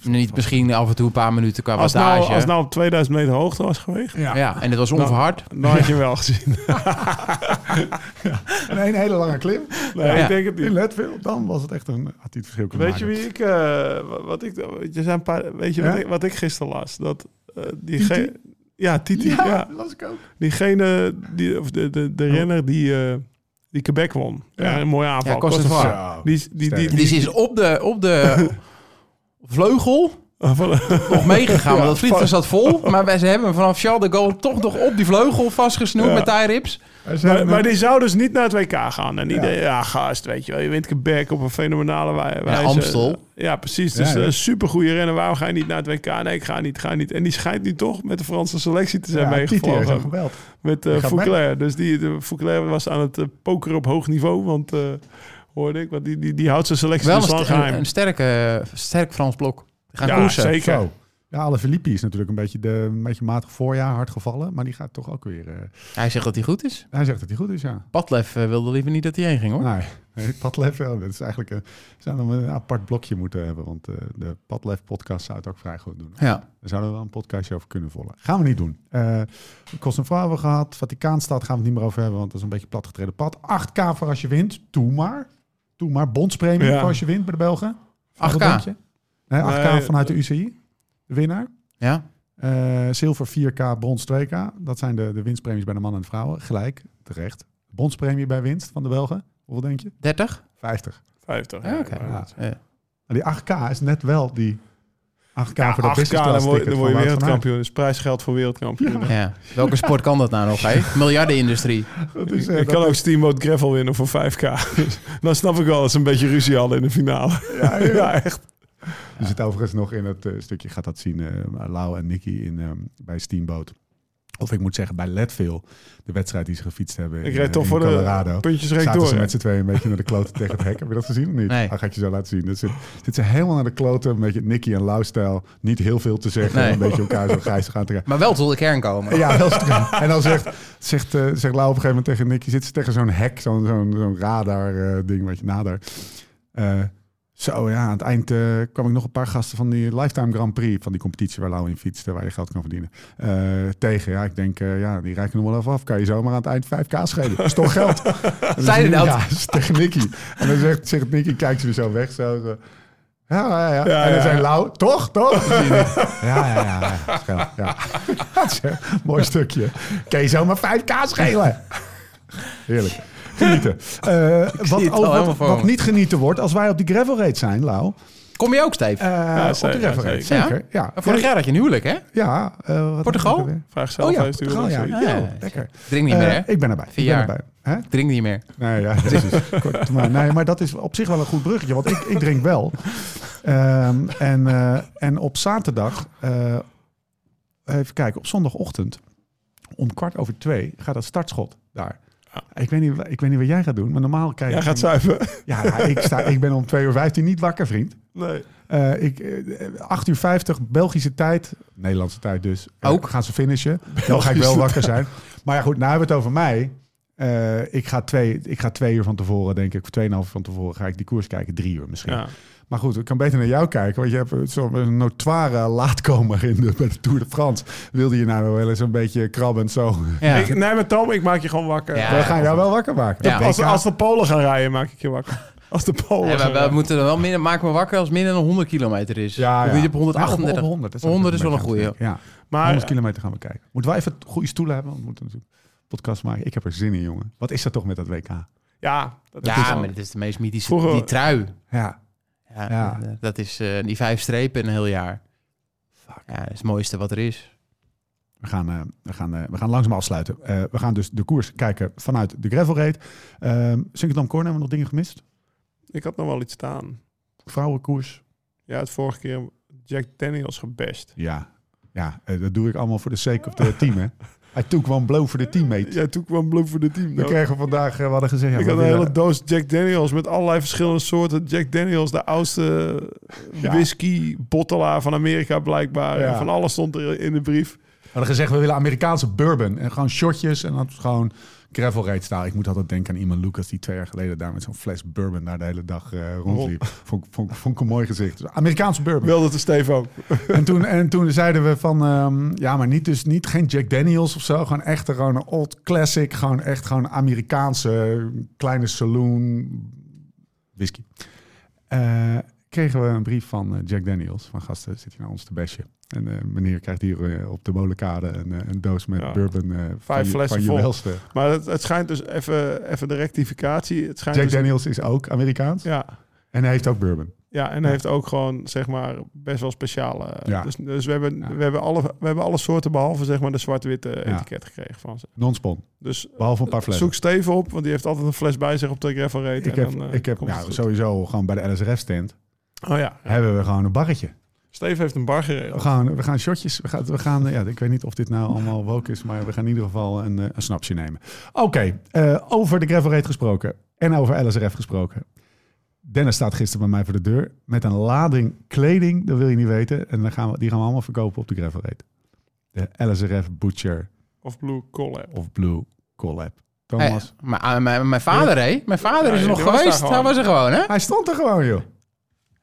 Niet misschien af en toe een paar minuten qua wattage. Als het nou op 2000 meter hoogte was geweest. Ja, en het was onverhard. Dan had je wel gezien. Nee, een hele lange klim. Nee, ik denk het niet. In Leadville, dan was het echt had hij het verschil kunnen maken. Weet je wie wat ik gisteren las? Dat... Titi. Ja, dat was ik ook. Diegene, de renner die Quebec won. Ja, een mooie aanval. Ja, Kosttevar. Ja, die is op de vleugel nog meegegaan. Want dat vliegtuig zat vol. Maar ze hebben vanaf Charles de Gaulle toch nog op die vleugel vastgesnoerd met tie-rips. Maar die zou dus niet naar het WK gaan. En iedereen, gast, weet je wel. Je wint Quebec op een fenomenale wijze. Ja, Amstel. Ja, precies. Dus een supergoeie renner. Waarom ga je niet naar het WK? Nee, ik ga niet. En die schijnt nu toch met de Franse selectie te zijn meegevlogen. Met Fouclair. Dus Fouclair was aan het pokeren op hoog niveau. Want, hoorde ik, want die houdt zijn selectie wel lang geheim. Wel een sterk Frans blok. Gaan koersen. Zeker. Zo. Ja, Alaphilippe is natuurlijk een beetje matig voorjaar hard gevallen, maar die gaat toch ook weer... Hij zegt dat hij goed is. Hij zegt dat hij goed is, ja. Patlef wilde liever niet dat hij heen ging, hoor. Nee, Patlef, dat is eigenlijk zouden we een apart blokje moeten hebben, want de Patlef-podcast zou het ook vrij goed doen. Ja. Daar zouden we wel een podcastje over kunnen volgen. Gaan we niet doen. Kostenvrouw hebben we gehad, Vaticaanstad gaan we het niet meer over hebben, want dat is een beetje platgetreden pad. 8.000 voor als je wint, doe maar. Bondspremie voor als je wint bij de Belgen. 8.000. Nee, 8.000 vanuit de UCI. De winnaar. Ja. Zilver 4.000, brons 2.000. Dat zijn de winstpremies bij de mannen en de vrouwen. Gelijk, terecht. Bronspremie bij winst van de Belgen. Hoeveel denk je? 30? 50. Ja, oké. Ja. Die 8.000 is net wel die 8.000 voor de business class ticket. Dan word je wereldkampioen. Dus prijsgeld voor wereldkampioen. Ja. Ja. Welke sport kan dat nou nog, hè? Miljardenindustrie. Ik kan ook Steamboat Gravel winnen voor 5.000. Dan snap ik wel dat ze een beetje ruzie hadden in de finale. Ja, echt. Ja. Er zit overigens nog in het stukje, gaat dat zien, Lau en Nicky bij Steamboat. Of ik moet zeggen, bij Leadville, de wedstrijd die ze gefietst hebben in Colorado. De puntjes recht zaten door. Ze met z'n tweeën een beetje naar de kloten tegen het hek. Heb je dat gezien of niet? Nee. Dat ga ik je zo laten zien. Dus zit ze helemaal naar de kloten, een beetje Nicky en Lau-stijl. Niet heel veel te zeggen, een beetje elkaar zo grijs gaan te krijgen. Maar wel tot de kern komen. Ja, wel. En dan zegt Lau op een gegeven moment tegen Nicky, zit ze tegen zo'n hek, zo'n radar ding, weet je, nader. Zo ja, aan het eind kwam ik nog een paar gasten van die Lifetime Grand Prix... van die competitie waar Lau in fietste, waar je geld kan verdienen, tegen. Ja, ik denk, die reiken nog wel even af. Kan je zomaar aan het eind 5.000 schelen. Dat is toch geld? Zei je dat? Ja, is tegen Nicky. En dan zegt Nicky, kijkt ze weer zo weg. Zo. Ja. En dan zei Lau, toch? Ja. Dat is een mooi stukje. Kan je zomaar 5.000 schelen? Heerlijk. Genieten. Wat niet genieten wordt als wij op die gravel raid zijn, Lau. Kom je ook, Steve? Op de referentie, zeker. Ja. Ja. Vorig jaar had je een huwelijk, hè? Ja. Portugal? Vraag zelf uit de huwelijk. Ja, lekker. Drink niet meer, hè? Ik ben erbij. 4 jaar. Huh? Drink niet meer. Nee, ja, kort, maar dat is op zich wel een goed bruggetje, want ik drink wel. En op zaterdag, even kijken, op zondagochtend, om 1:15 gaat dat startschot daar. Ik weet niet wat jij gaat doen, maar normaal kijk jij gaat zuipen. Ja, ik ben om 2:15 niet wakker, vriend. Nee. 8:50 Belgische tijd, Nederlandse tijd dus. Ook gaan ze finishen. Dan ga ik wel wakker zijn. Maar ja, goed, nou hebben we het over mij. Ik ga 2 uur van tevoren, denk ik, 2,5 van tevoren ga ik die koers kijken. 3 uur misschien. Ja. Maar goed, ik kan beter naar jou kijken, want je hebt zo'n notoire laatkomer bij de Tour de France. Wilde je nou wel eens een beetje krabben zo? Ja. Maar Tom, ik maak je gewoon wakker. Ja. We gaan jou wel wakker maken. Ja. Als de Polen gaan rijden, maak ik je wakker. Als de Polen. Ja, we moeten er wel minder, maken we wakker als minder dan 100 kilometer is. Ja, ja. Je op 138. Ja, 100 is wel een goeie. Ja. Maar 100 kilometer gaan we kijken. Moeten we even goede stoelen hebben? Want we moeten natuurlijk podcast maken. Ik heb er zin in, jongen. Wat is dat toch met dat WK? Ja, maar dit is de meest mythische. Vroeger, die trui. Ja. Ja, dat is die 5 strepen in een heel jaar. Fuck. Ja, dat is het mooiste wat er is. We gaan langzaam afsluiten. We gaan dus de koers kijken vanuit de gravel raid. Zinkendam Corner, hebben we nog dingen gemist? Ik had nog wel iets staan. Vrouwenkoers. Ja, het vorige keer Jack Daniels gebest. Ja, dat doe ik allemaal voor de sake of the team, hè. Hij took one blow voor de teammate. Ja, took one blow voor de team. We kregen vandaag, we hadden gezegd... Ja, ik had een hele doos Jack Daniels met allerlei verschillende soorten. Jack Daniels, de oudste whisky-bottelaar van Amerika blijkbaar. Ja. Van alles stond er in de brief. We hadden gezegd, we willen Amerikaanse bourbon. En gewoon shotjes en dan gewoon gravel raid style. Ik moet altijd denken aan iemand, Lucas, die 2 jaar geleden daar met zo'n fles bourbon daar de hele dag rondliep. Vond ik een mooi gezicht. Dus Amerikaanse bourbon. Wilde de Steve ook. En toen zeiden we van, ja, maar geen Jack Daniels of zo. Gewoon echt een old classic. Gewoon echt Amerikaanse kleine saloon whisky. Kregen we een brief van Jack Daniels. Van gasten, zit je nou ons te bestje. En meneer krijgt hier op de molenkade een doos met bourbon. 5 flessen van je welste. Maar het schijnt dus even de rectificatie. Het schijnt Jack dus Daniels is ook Amerikaans. Ja. En hij heeft ook bourbon. Ja, en hij heeft ook gewoon, zeg maar, best wel speciale. Ja. Dus we hebben alle soorten behalve, zeg maar, de zwart-witte etiket gekregen van ze. Non-spon. Dus behalve een paar flessen. Zoek Steve op, want die heeft altijd een fles bij zich op de gravel rate. Ik heb sowieso gewoon bij de LSRF-stand. Oh ja. Hebben we gewoon een barretje. Steve heeft een bar geregeld. We gaan shotjes. We gaan ik weet niet of dit nou allemaal woke is, maar we gaan in ieder geval een snapje nemen. Oké, over de gravel raid gesproken en over LSRF gesproken. Dennis staat gisteren bij mij voor de deur met een lading kleding. Dat wil je niet weten. En die gaan we allemaal verkopen op de gravel raid. De LSRF Butcher. Of Blue Collab. Thomas. Mijn vader, hé. Mijn vader is er nog geweest. Hij was er gewoon, hè? Hij stond er gewoon, joh.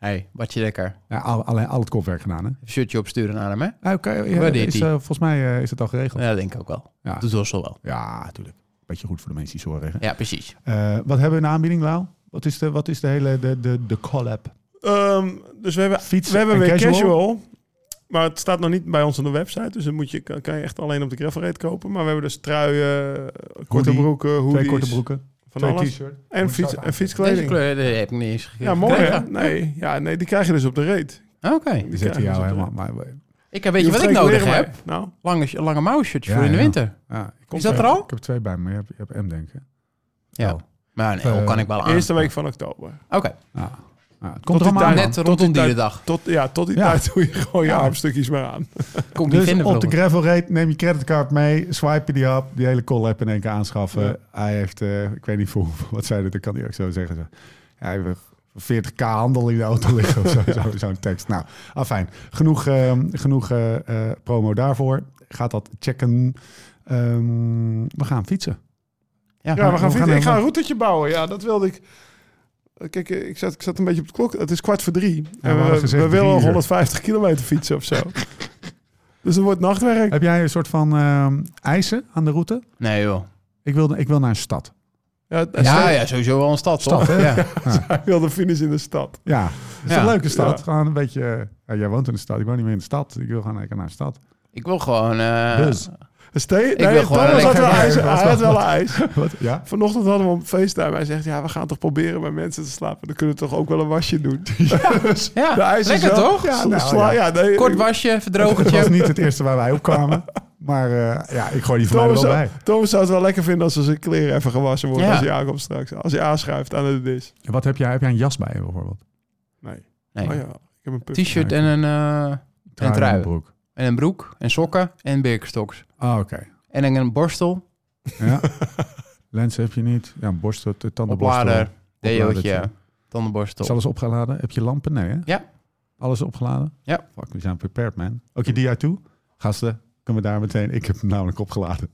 Hey, wat je lekker. Ja, alleen al het kopwerk gedaan, hè? Shirtje opsturen aan hem, hè? Oké, volgens mij is het al geregeld. Ja, dat denk ik ook wel. Ja. Dat doet wel. Ja, natuurlijk. Beetje goed voor de mensen die zorgen. Ja, precies. Wat hebben we in de aanbieding, Lau? Wat is de hele de collab? Dus we hebben fietsen. We hebben weer casual. Maar het staat nog niet bij ons op de website. Dus dan kan je echt alleen op de gravel rate kopen. Maar we hebben dus truien, korte broeken, hoodies. 2 korte broeken. Van alles. T-shirt. En fietskleding. Deze heb ik niet eens gegeven. Ja, mooi hè? Nee. Ja, nee, die krijg je dus op de reet. Oké. Die zet je jou helemaal. Maar weet je wat ik nodig heb? Nou? Lange mouwshirtje voor in de winter. Ja, is dat er al? Ik heb 2 bij me, maar je hebt denken. Ja. Maar nee, kan ik wel aan. Eerste week van oktober. Oké. Ja. Nou, het komt er allemaal net rondom die dag. Tot die tijd doe je gewoon je armstukjes maar aan. Kom dus vinden, op de gravel rate neem je creditcard mee, swipe die op, die hele collab in één keer aanschaffen. Ja. Hij heeft, ik weet niet voor hoeveel, wat zei dat? Ik kan die ook zo zeggen. Hij heeft 40.000 handel in de auto liggen of zo'n tekst. Nou, afijn. Genoeg promo daarvoor. Gaat dat checken. We gaan fietsen. Ja, we gaan fietsen. Ik ga een routetje bouwen. Ja, dat wilde ik. Kijk, ik zat een beetje op de klok. Het is 1:15. Ja, en we willen 150 kilometer fietsen of zo. Dus het wordt nachtwerk. Heb jij een soort van eisen aan de route? Nee joh. Ik wil naar een stad. Ja, sowieso wel een stad toch? Ja. Ja. Ik wil de finish in de stad. Ja, het is een leuke stad. Ja. Gewoon een beetje... jij woont in de stad. Ik woon niet meer in de stad. Ik wil gewoon naar een stad. Ik wil gewoon... Thomas had wel ijs. Hij had wel ijs. Ja? Vanochtend hadden we een feesttijd. Hij zegt, ja, we gaan toch proberen bij mensen te slapen. Dan kunnen we toch ook wel een wasje doen. Ja, dus ja. De ijs lekker is wel, toch? Ja, nou, nee, kort wasje, verdrogertje. Dat was niet het eerste waar wij op kwamen. Maar ja, ik gooi die van Thomas mij wel bij. Thomas zou het wel lekker vinden als zijn kleren even gewassen worden als hij aankomt straks. Als hij aanschuift aan de dis. En wat heb jij? Heb jij een jas bij bijvoorbeeld? Nee. Oh, ja. Ik heb een t-shirt en een trui. En een broek, en sokken en Birkenstocks. Ah, oké. En een borstel. Ja. Lens heb je niet. Ja, een borstel, tandenborstel. Oplader, deootje, tandenborstel. Is alles opgeladen? Heb je lampen? Nee, hè? Ja. Alles opgeladen? Ja. Fuck, we zijn prepared, man. Ook je dia toe? Gasten, kunnen we daar meteen... Ik heb hem namelijk opgeladen.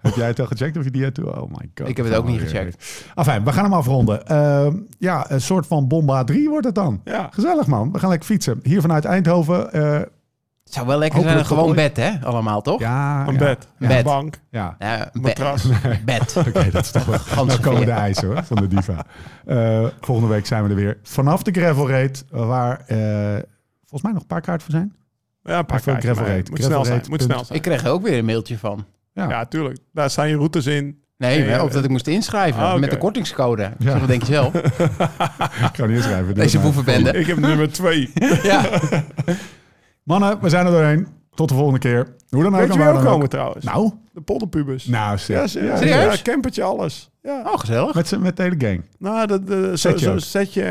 Heb jij het al gecheckt of je dia toe? Oh my god. Ik heb het ook niet gecheckt. Afijn, we gaan hem afronden. Ja, een soort van Bomba 3 wordt het dan. Ja. Gezellig, man. We gaan lekker fietsen. Hier vanuit Eindhoven... Het zou wel lekker hopelijk zijn, een gewoon bed, hè? Allemaal, toch? Ja, een bed. Ja. Een bank. Ja. Een matras. Bed. Oké, dat is toch wel... Dan komen de eisen, hoor, van de diva. Volgende week zijn we er weer. Vanaf de gravel raid, waar volgens mij nog een paar kaarten voor zijn. Ja, een paar kaarten. Moet snel zijn. Ik kreeg er ook weer een mailtje van. Ja, tuurlijk. Daar staan je routes in. Nee, of dat ik moest inschrijven met de kortingscode. Ja. Dat denk je zelf. Ik kan niet inschrijven. Deze boevenbende. Ik heb nummer 2. Ja. Mannen, we zijn er doorheen. Tot de volgende keer. Hoe dan ook. Weet je weer komen trouwens? Nou? De polderpubers. Nou, serieus? Ja, campertje, alles. Ja. Oh, gezellig. Met de hele gang. Nou, Setje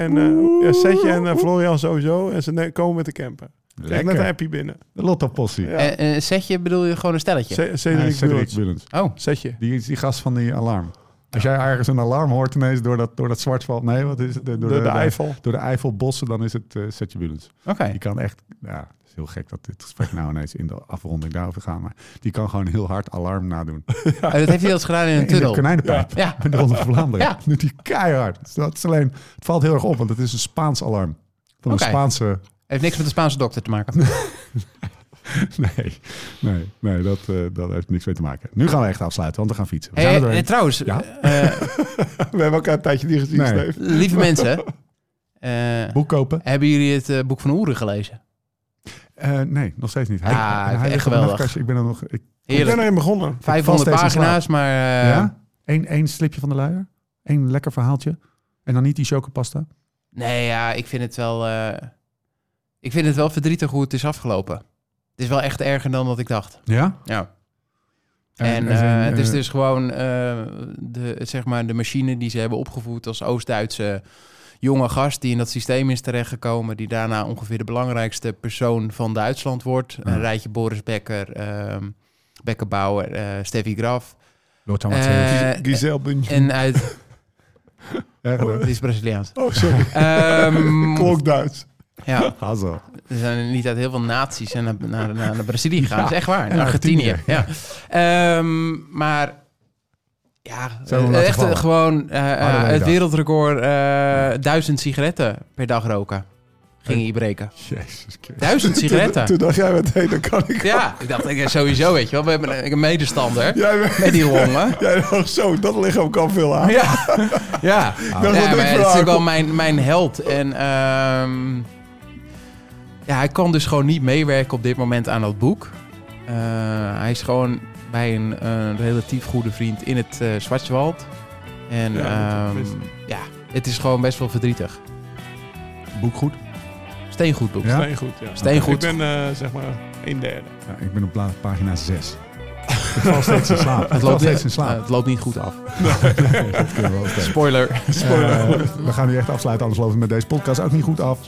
en Florian sowieso. En ze komen met de camper. Lekker. Met een appie binnen. De Lotto-possie. Ja. Setje bedoel je gewoon een stelletje? Cedric Bullens. Oh. Setje. Die is die gast van die alarm. Als jij ergens een alarm hoort ineens door dat Zwartsveld... Nee, wat is het? Door de Eifel. Door de Eifelbossen, dan is het Setje Bullens. Oké. Die kan echt... Ja. Het is heel gek dat dit gesprek nou ineens in de afronding daarover gaat. Maar die kan gewoon heel hard alarm nadoen. Ja. Dat heeft hij wel eens gedaan in een tunnel. In de konijnenpijp. Ja. In de Ronde van Vlaanderen. Ja. Doet hij keihard. Dat is alleen, het valt heel erg op, want het is een Spaans alarm. Van een Spaanse... Heeft niks met de Spaanse dokter te maken. Nee, dat heeft niks mee te maken. Nu gaan we echt afsluiten, want we gaan fietsen. We zijn trouwens... Ja? We hebben elkaar een tijdje niet gezien, Steve. Lieve mensen... boek kopen. Hebben jullie het boek van Oeren gelezen? Nee, nog steeds niet. Hij echt geweldig. Ik ben erin begonnen. 500 pagina's, maar... Ja? Eén slipje van de luier. Eén lekker verhaaltje. En dan niet die chocopasta. Nee, ja, ik vind het wel... Ik vind het wel verdrietig hoe het is afgelopen. Het is wel echt erger dan wat ik dacht. Ja? Ja. En het is dus gewoon de machine die ze hebben opgevoed als Oost-Duitse... jonge gast die in dat systeem is terechtgekomen... die daarna ongeveer de belangrijkste persoon van Duitsland wordt. Ja. Een rijtje Boris Becker, Beckenbauer, Steffi Graf. Gisele Bündchen. En uit... Het is Braziliaans. Oh, sorry. Klok Duits. Ja. Hazel. Ze zijn niet uit heel veel naties en naar Brazilië gegaan. Ja. Dat is echt waar. Naar Argentinië. Ja. Maar... Ja, echt gewoon het wereldrecord 1000 sigaretten per dag roken. Ging hij breken. Jezus Christus. 1000 sigaretten. Toen dacht jij meteen, dan kan ik ook. Ik dacht, sowieso, weet je wel. We hebben een medestander met die rongen. Jij dacht zo, dat lichaam kan veel aan. Ja. Maar het is natuurlijk wel mijn held. En hij kan dus gewoon niet meewerken op dit moment aan dat boek. Hij is gewoon... bij een relatief goede vriend in het Schwarzwald. En het is gewoon best wel verdrietig. Boek goed? Steengoed boek. Ja? Steengoed. Ik ben zeg maar 1/3. Ja, ik ben op pagina 6. Ik val steeds in slaap. Het loopt niet goed af. Nee, dat kunnen we wel steeds. Spoiler. We gaan nu echt afsluiten, anders loopt het met deze podcast ook niet goed af.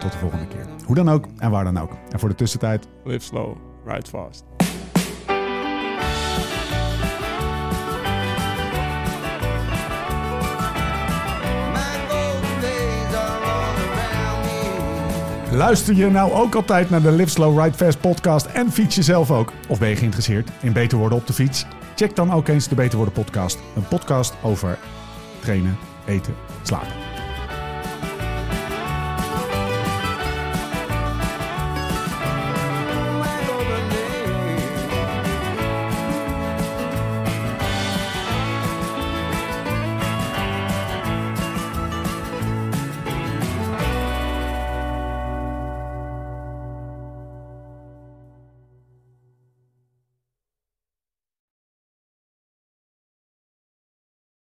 Tot de volgende keer. Hoe dan ook en waar dan ook. En voor de tussentijd... Live slow, ride fast. Luister je nou ook altijd naar de Live Slow Ride Fast podcast en fiets je zelf ook? Of ben je geïnteresseerd in beter worden op de fiets? Check dan ook eens de Beter Worden podcast. Een podcast over trainen, eten, slapen.